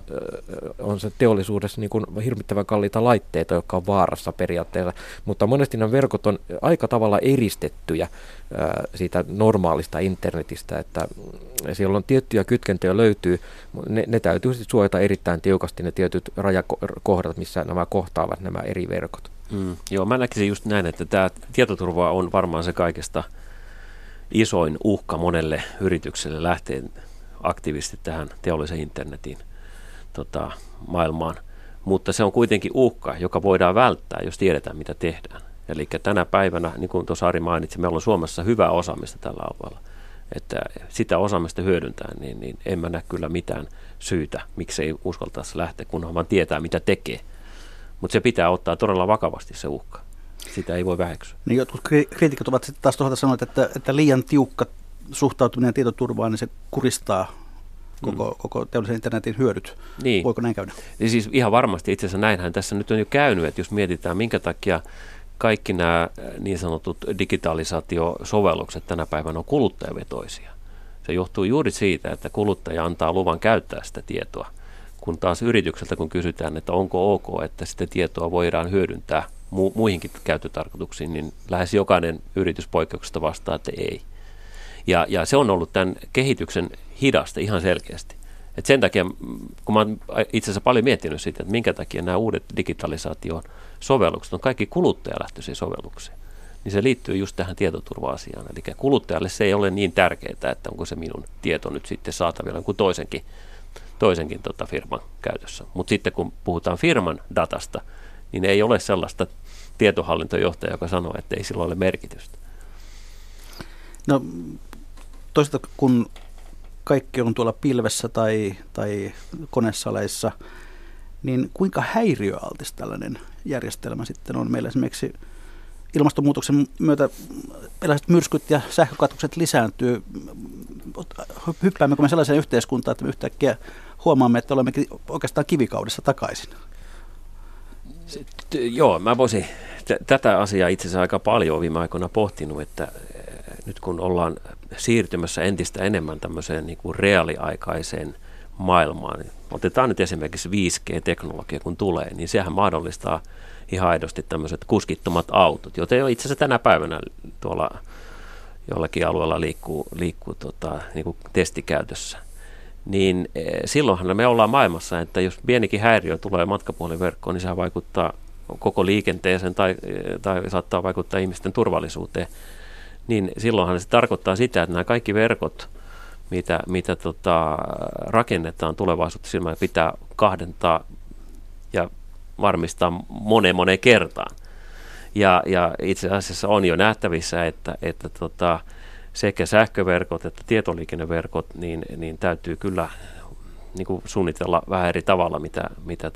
on se teollisuudessa niin kuin hirvittävän kalliita laitteita, jotka on vaarassa periaatteessa, mutta monesti nämä verkot on aika tavalla eristettyjä siitä normaalista internetistä, että siellä on tiettyjä kytkentöjä löytyy, ne täytyy sitten suojata erittäin tiukasti ne tietyt rajakohdat, missä nämä kohtaavat nämä eri verkot. Joo, mä näkisin just näin, että tämä tietoturva on varmaan se kaikista isoin uhka monelle yritykselle lähteen aktiivisesti tähän teollisen internetin maailmaan, mutta se on kuitenkin uhka, joka voidaan välttää, jos tiedetään, mitä tehdään. Eli tänä päivänä, niin kuin tuossa Ari mainitsi, meillä on Suomessa hyvää osaamista tällä alueella, että sitä osaamista hyödyntää, niin en mä näe kyllä mitään syytä, miksei uskaltaisi lähteä, kunhan vaan tietää, mitä tekee. Mutta se pitää ottaa todella vakavasti se uhka. Sitä ei voi väheksyä. Niin jotkut kriitikot ovat sitten taas tuolta sanoneet, että liian tiukka suhtautuminen tietoturvaan, niin se kuristaa koko teollisen internetin hyödyt. Niin. Voiko näin käydä? Ja siis ihan varmasti itse asiassa näinhän tässä nyt on jo käynyt, että jos mietitään, minkä takia kaikki nämä niin sanotut digitalisaatiosovellukset tänä päivänä on kuluttajavetoisia. Se johtuu juuri siitä, että kuluttaja antaa luvan käyttää sitä tietoa, kun taas yritykseltä kun kysytään, että onko ok, että sitä tietoa voidaan hyödyntää muihinkin käyttötarkoituksiin, niin lähes jokainen yritys poikkeuksesta vastaa, että ei. Ja se on ollut tämän kehityksen hidasta ihan selkeästi. Et sen takia, kun mä oon itse asiassa paljon miettinyt siitä, että minkä takia nämä uudet digitalisaation sovellukset on kaikki kuluttajalähtöisiä sovelluksia, niin se liittyy just tähän tietoturva-asiaan. Eli kuluttajalle se ei ole niin tärkeää, että onko se minun tieto nyt sitten saatavilla kuin toisenkin firman käytössä. Mutta sitten kun puhutaan firman datasta, niin ei ole sellaista tietohallintojohtajaa, joka sanoo, että ei sillä ole merkitystä. No toisaalta kun kaikki on tuolla pilvessä tai konesaleissa, niin kuinka häiriöaltis tällainen järjestelmä sitten on? Meillä esimerkiksi ilmastonmuutoksen myötä erilaiset myrskyt ja sähkökatkokset lisääntyy. Hyppäämmekö me sellaiseen yhteiskuntaan, että me yhtäkkiä huomaamme, että olemme oikeastaan kivikaudessa takaisin? Joo, mä voisin tätä asiaa itse asiassa aika paljon viime aikoina pohtinut, että nyt kun ollaan siirtymässä entistä enemmän tämmöiseen niin kuin reaaliaikaiseen maailmaan, niin otetaan nyt esimerkiksi 5G-teknologia kun tulee, niin sehän mahdollistaa ihan aidosti tämmöiset kuskittomat autot, joita jo itse asiassa tänä päivänä tuolla jollakin alueella liikkuu niin kuin testikäytössä. Niin silloinhan me ollaan maailmassa, että jos pienikin häiriö tulee matkapuhelinverkkoon, niin sehän vaikuttaa koko liikenteeseen tai saattaa vaikuttaa ihmisten turvallisuuteen. Niin silloinhan se tarkoittaa sitä, että nämä kaikki verkot, mitä rakennetaan tulevaisuudessa, silloin pitää kahdentaa ja varmistaa moneen kertaan. Ja itse asiassa on jo nähtävissä, että sekä sähköverkot että tietoliikenneverkot, niin täytyy kyllä niin kuin suunnitella vähän eri tavalla, mitä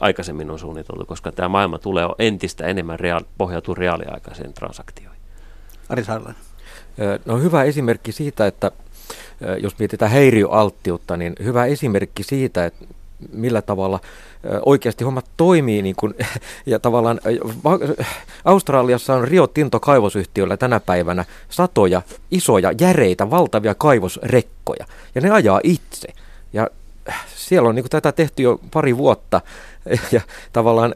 aikaisemmin on suunniteltu, koska tämä maailma tulee entistä enemmän pohjautuu reaaliaikaiseen transaktioihin. Ari Saarelainen. No hyvä esimerkki siitä, että jos mietitään häiriöalttiutta, niin hyvä esimerkki siitä, että millä tavalla oikeasti hommat toimii. Niin kun, ja tavallaan Australiassa on Rio Tinto -kaivosyhtiöllä tänä päivänä satoja isoja, järeitä, valtavia kaivosrekkoja. Ja ne ajaa itse. Ja siellä on niin kun, tätä tehty jo pari vuotta. Ja tavallaan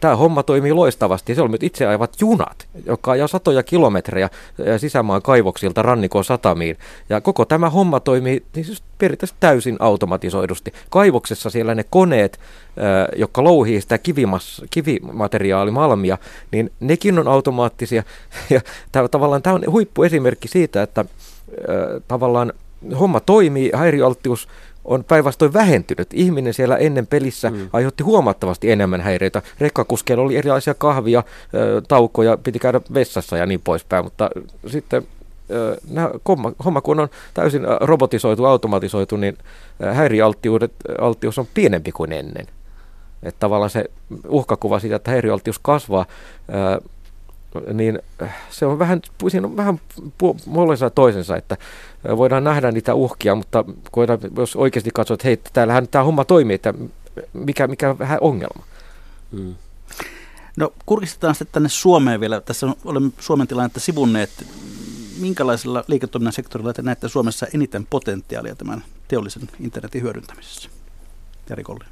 tämä homma toimii loistavasti. Siellä on nyt itse ajavat junat, jotka ajaa satoja kilometrejä sisämaan kaivoksilta rannikon satamiin. Ja koko tämä homma toimii siis periaatteessa täysin automatisoidusti. Kaivoksessa siellä ne koneet, jotka louhii sitä kivimateriaalimalmia, niin nekin on automaattisia. Ja tavallaan tämä on huippuesimerkki siitä, että tavallaan homma toimii, häiriöalttius on päinvastoin vähentynyt. Ihminen siellä ennen pelissä aiheutti huomattavasti enemmän häiriöitä. Rekkakuskeilla oli erilaisia kahvia, taukoja, piti käydä vessassa ja niin poispäin, mutta sitten homma kun on täysin robotisoitu, automatisoitu, niin häiriöalttius on pienempi kuin ennen. Että tavallaan se uhkakuva siitä, että häiriöalttius kasvaa, niin se on vähän puolensa toisensa, että voidaan nähdä niitä uhkia, mutta jos oikeasti katsoo, että hei, täällähän tämä homma toimii, että mikä on vähän ongelma. Mm. No kurkistetaan sitten tänne Suomeen vielä. Tässä olemme Suomen tilannetta sivunneet. Minkälaisella liiketoiminnan sektorilla te näette Suomessa eniten potentiaalia tämän teollisen internetin hyödyntämisessä? Jari Collin.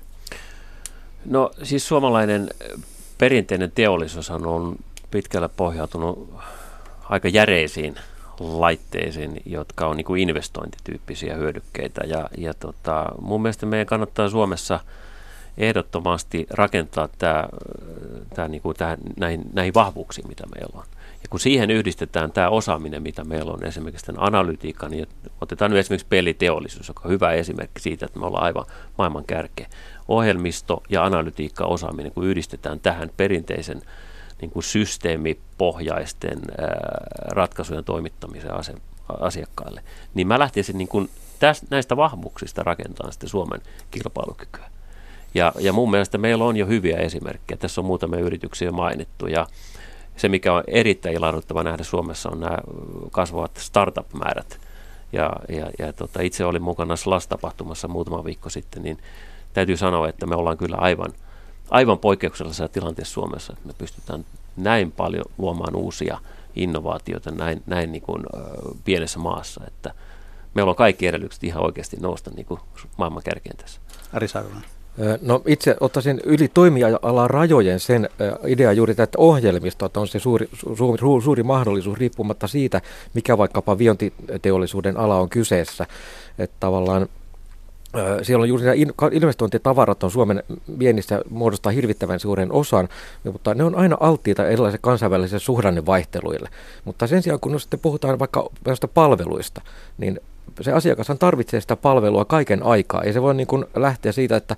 No siis suomalainen perinteinen teollisuus on pitkälle pohjautunut aika järeisiin laitteisiin, jotka on niin kuin investointityyppisiä hyödykkeitä. Ja mun mielestä meidän kannattaa Suomessa ehdottomasti rakentaa näihin vahvuuksiin, mitä meillä on. Ja kun siihen yhdistetään tämä osaaminen, mitä meillä on, esimerkiksi tämän analytiikan, niin otetaan nyt esimerkiksi peliteollisuus, joka on hyvä esimerkki siitä, että me ollaan aivan maailman kärkeä. Ohjelmisto ja analytiikka osaaminen, kun yhdistetään tähän perinteisen niin kuin systeemipohjaisten ratkaisujen toimittamisen asiakkaille, niin mä lähtisin niin kuin näistä vahvuuksista rakentamaan sitten Suomen kilpailukykyä. Ja mun mielestä meillä on jo hyviä esimerkkejä. Tässä on muutamia yrityksiä mainittu, ja se, mikä on erittäin ilahduttava nähdä Suomessa, on nämä kasvavat startup-määrät. Ja itse olin mukana Slash-tapahtumassa muutama viikko sitten, niin täytyy sanoa, että me ollaan kyllä aivan poikkeuksellisessa tilanteessa Suomessa, että me pystytään näin paljon luomaan uusia innovaatioita näin niin kuin pienessä maassa, että meillä on kaikki edellytykset ihan oikeasti nousta niin kuin maailman kärkeen tässä. Ari Saarelainen. No itse ottaisin yli toimialan rajojen sen idea juuri, että ohjelmistot on se suuri mahdollisuus riippumatta siitä, mikä vaikkapa vientiteollisuuden ala on kyseessä. Että tavallaan siellä on juuri nämä investointitavarat on Suomen viennissä muodostaa hirvittävän suuren osan, mutta ne on aina alttiita erilaisille kansainvälisille suhdannevaihteluille. Mutta sen sijaan, kun sitten puhutaan vaikka palveluista, niin se asiakashan tarvitsee sitä palvelua kaiken aikaa. Ei se voi niin kuin lähteä siitä, että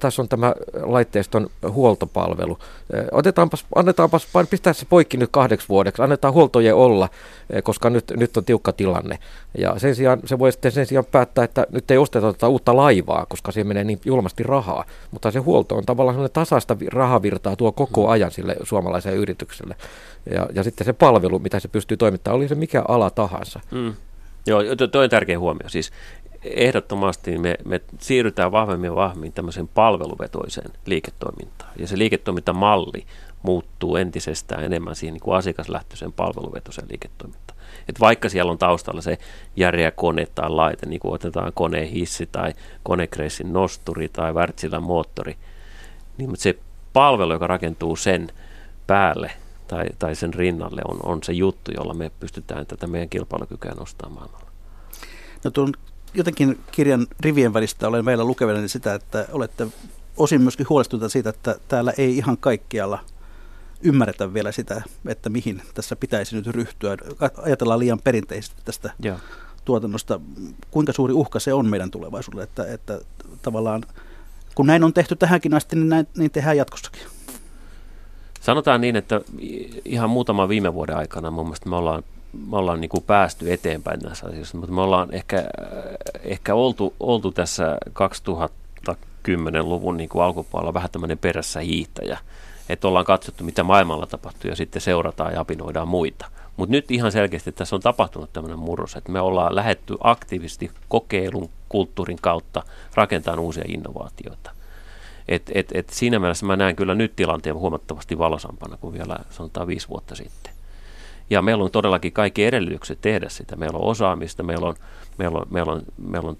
tässä on tämä laitteiston huoltopalvelu. Annetaanpas pistää se poikki nyt 8 vuodeksi, annetaan huoltojen olla, koska nyt on tiukka tilanne. Ja se voi sitten päättää, että nyt ei osteta tätä uutta laivaa, koska siihen menee niin julmasti rahaa. Mutta se huolto on tavallaan sellainen tasaista rahavirtaa tuo koko ajan sille suomalaiselle yritykselle. Ja sitten se palvelu, mitä se pystyy toimittamaan, oli se mikä ala tahansa. Mm. Joo, toi on tärkeä huomio. Siis ehdottomasti me siirrytään vahvemmin ja vahvemmin tämmöiseen palveluvetoiseen liiketoimintaan. Ja se liiketoimintamalli muuttuu entisestään enemmän siihen niin kuin asiakaslähtöiseen palveluvetoiseen liiketoimintaan. Et vaikka siellä on taustalla se järeä kone tai laite, niin kuin otetaan koneen hissi tai Kone Cranesin nosturi tai Wärtsilän moottori, niin se palvelu, joka rakentuu sen päälle, tai sen rinnalle on se juttu, jolla me pystytään tätä meidän kilpailukykyä nostamaan maailmalla. No tuon jotenkin kirjan rivien välistä olen meillä lukevinen sitä, että olette osin myöskin huolestuneita siitä, että täällä ei ihan kaikkialla ymmärretä vielä sitä, että mihin tässä pitäisi nyt ryhtyä. Ajatellaan liian perinteisesti tästä tuotannosta. Kuinka suuri uhka se on meidän tulevaisuudelle, että tavallaan kun näin on tehty tähänkin asti, niin tehdään jatkossakin. Sanotaan niin, että ihan muutaman viime vuoden aikana mun mielestä me ollaan niin kuin päästy eteenpäin näissä asioissa, mutta me ollaan ehkä oltu tässä 2010-luvun niin kuin alkupuolella vähän tämmöinen perässä hiihtäjä, että ollaan katsottu mitä maailmalla tapahtuu ja sitten seurataan ja apinoidaan muita. Mutta nyt ihan selkeästi tässä on tapahtunut tämmöinen murros, että me ollaan lähdetty aktiivisesti kokeilun, kulttuurin kautta rakentamaan uusia innovaatioita. Et siinä mielessä mä näen kyllä nyt tilanteen huomattavasti valosampana kuin vielä sanotaan 5 vuotta sitten. Ja meillä on todellakin kaikki edellytykset tehdä sitä. Meillä on osaamista, meillä on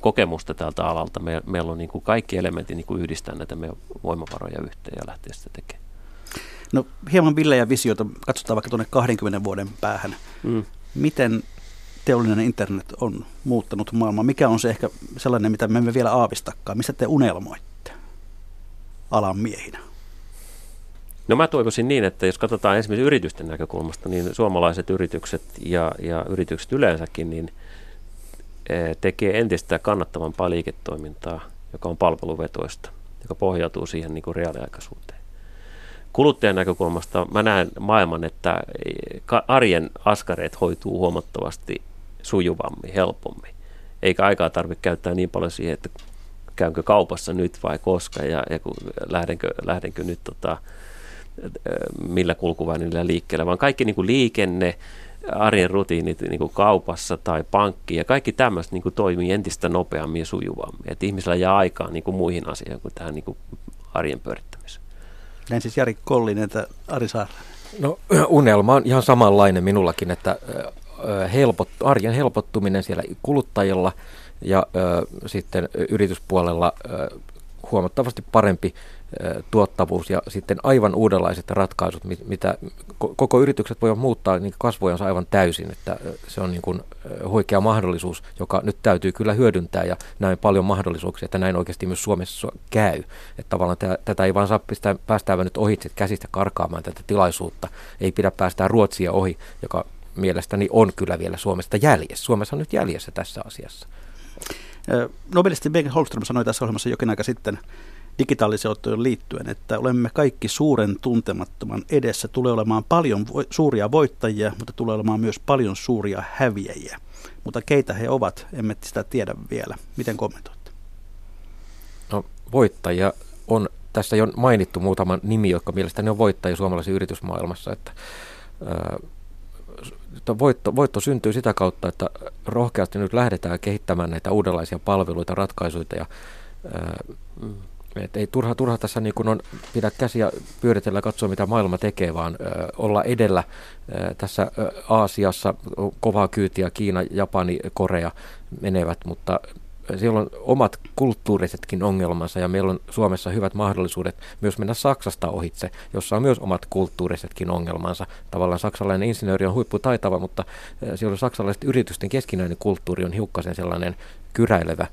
kokemusta tältä alalta. Meillä on niin kuin kaikki elementit niin kuin yhdistää näitä meidän voimavaroja yhteen ja lähteä sitä tekemään. No hieman villejä visioita. Katsotaan vaikka tuonne 20 vuoden päähän. Miten teollinen internet on muuttanut maailmaa? Mikä on se ehkä sellainen, mitä me emme vielä aavistakaan? Mistä te unelmoitte alan miehinä? No mä toivoisin niin, että jos katsotaan esimerkiksi yritysten näkökulmasta, niin suomalaiset yritykset ja yritykset yleensäkin niin tekee entistä kannattavampaa liiketoimintaa, joka on palveluvetoista, joka pohjautuu siihen niin kuin reaaliaikaisuuteen. Kuluttajan näkökulmasta mä näen maailman, että arjen askareet hoituu huomattavasti sujuvammin, helpommin. Eikä aikaa tarvitse käyttää niin paljon siihen, että käynkö kaupassa nyt vai koska ja kun lähdenkö nyt millä kulkuvälineillä liikkeelle, vaan kaikki niin kuin liikenne, arjen rutiinit niin kuin kaupassa tai pankki ja kaikki tämmöistä niin kuin toimii entistä nopeammin ja sujuvammin. Et ihmisellä jää aikaa niin kuin muihin asioihin kuin tähän niin kuin arjen pyörittämiseen. Näin siis Jari Collin, että Ari Saarelainen. No unelma on ihan samanlainen minullakin, että arjen helpottuminen siellä kuluttajilla ja sitten yrityspuolella huomattavasti parempi tuottavuus ja sitten aivan uudenlaiset ratkaisut, mitä koko yritykset voivat muuttaa niin kasvojansa aivan täysin, että se on niin kuin huikea mahdollisuus, joka nyt täytyy kyllä hyödyntää ja näin paljon mahdollisuuksia, että näin oikeasti myös Suomessa käy. Että tavallaan tätä ei vaan saa päästää nyt ohitse käsistä karkaamaan tätä tilaisuutta, ei pidä päästää Ruotsia ohi, joka mielestäni on kyllä vielä Suomesta jäljessä. Suomessa on nyt jäljessä tässä asiassa. Nobelisti Bengt Holmström sanoi tässä ohjelmassa jokin aika sitten digitalisaatioon liittyen, että olemme kaikki suuren tuntemattoman edessä. Tulee olemaan paljon suuria voittajia, mutta tulee olemaan myös paljon suuria häviäjiä. Mutta keitä he ovat, emme sitä tiedä vielä. Miten kommentoitte? No, voittajia on tässä jo mainittu muutama nimi, jotka mielestäni on voittajia suomalaisessa yritysmaailmassa. Voitto syntyy sitä kautta, että rohkeasti nyt lähdetään kehittämään näitä uudenlaisia palveluita, ratkaisuja ja ei turha tässä niin kuin on pidä käsiä pyöritellä ja katsoa, mitä maailma tekee, vaan olla edellä tässä Aasiassa, kovaa kyytiä, Kiina, Japani, Korea menevät, mutta siellä on omat kulttuurisetkin ongelmansa ja meillä on Suomessa hyvät mahdollisuudet myös mennä Saksasta ohitse, jossa on myös omat kulttuurisetkin ongelmansa. Tavallaan saksalainen insinööri on huipputaitava, mutta siellä on saksalaiset yritysten keskinäinen kulttuuri on hiukkasen sellainen kyräilevä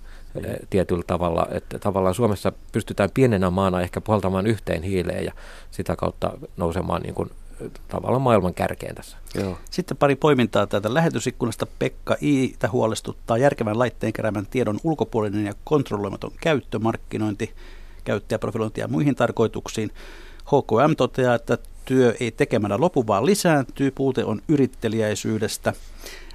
tietyllä tavalla, että tavallaan Suomessa pystytään pienenä maana ehkä puhaltamaan yhteen hiileen ja sitä kautta nousemaan niin kuin tavallaan maailman kärkeen tässä. Joo. Sitten pari poimintaa täältä lähetysikkunasta. Pekka Iitä huolestuttaa järkevän laitteen keräämän tiedon ulkopuolinen ja kontrolloimaton käyttö, markkinointi, käyttäjäprofilointi ja muihin tarkoituksiin. HKM toteaa, että työ ei tekemällä lopu, vaan lisääntyy. Puute on yritteliäisyydestä.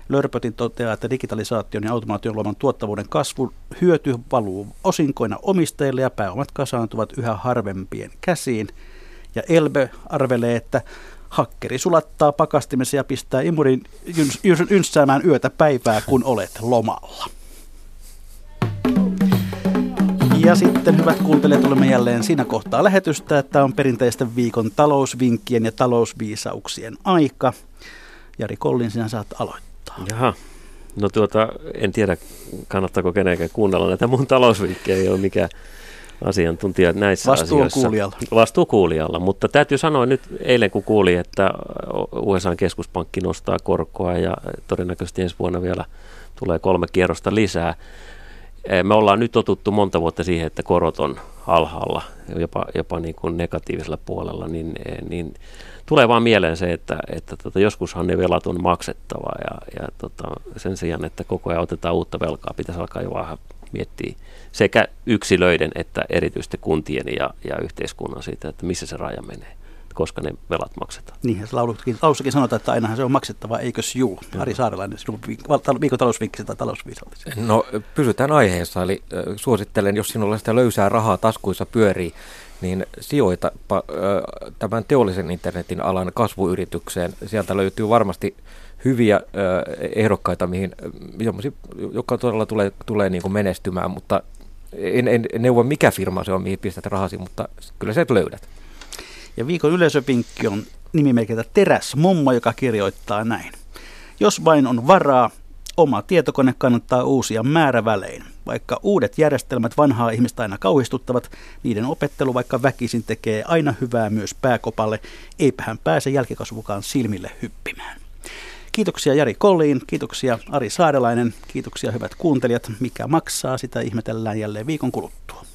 Lörpötin toteaa, että digitalisaation ja automaation luoman tuottavuuden kasvu hyöty valuu osinkoina omistajille ja pääomat kasaantuvat yhä harvempien käsiin. Ja Elbe arvelee, että hakkeri sulattaa pakastimessa ja pistää imurin ynssäämään yötä päivää, kun olet lomalla. Ja sitten, hyvät kuuntelijat, olemme jälleen siinä kohtaa lähetystä, että on perinteisten viikon talousvinkkien ja talousviisauksien aika. Jari Collin, sinä saat aloittaa. Jaha. No en tiedä, kannattaako kenenkään kuunnella näitä mun talousvinkkejä, ei ole mikään asiantuntija näissä asioissa. Vastuukuulijalla. Mutta täytyy sanoa nyt eilen, kun kuulin, että USA:n keskuspankki nostaa korkoa ja todennäköisesti ensi vuonna vielä tulee 3 kierrosta lisää. Me ollaan nyt totuttu monta vuotta siihen, että korot on alhaalla, jopa niin kuin negatiivisella puolella, niin tulee vaan mieleen se, että joskushan ne velat on maksettava ja sen sijaan, että koko ajan otetaan uutta velkaa, pitäisi alkaa jo vähän miettiä sekä yksilöiden että erityisesti kuntien ja yhteiskunnan siitä, että missä se raja menee, koska ne velat maksetaan. Niinhän se laulukin sanotaan, että ainahan se on maksettava, eikös juu? Ari Saarelainen, sinun viikon talousvinkkisi tai talousviisaltisi. No pysytään aiheessa, eli suosittelen, jos sinulla sitä löysää rahaa taskuissa pyörii, niin sijoita tämän teollisen internetin alan kasvuyritykseen. Sieltä löytyy varmasti hyviä ehdokkaita, jotka todella tulee niin kuin menestymään, mutta en neuvo mikä firma se on, mihin pistät rahasi, mutta kyllä sä löydät. Ja viikon yleisövinkki on nimimerkiltä Teräsmummo, joka kirjoittaa näin. Jos vain on varaa, oma tietokone kannattaa uusia määrävälein. Vaikka uudet järjestelmät vanhaa ihmistä aina kauhistuttavat, niiden opettelu vaikka väkisin tekee aina hyvää myös pääkopalle. Eipähän pääse jälkikasvukaan silmille hyppimään. Kiitoksia Jari Collin, kiitoksia Ari Saarelainen, kiitoksia hyvät kuuntelijat. Mikä maksaa? Sitä ihmetellään jälleen viikon kuluttua.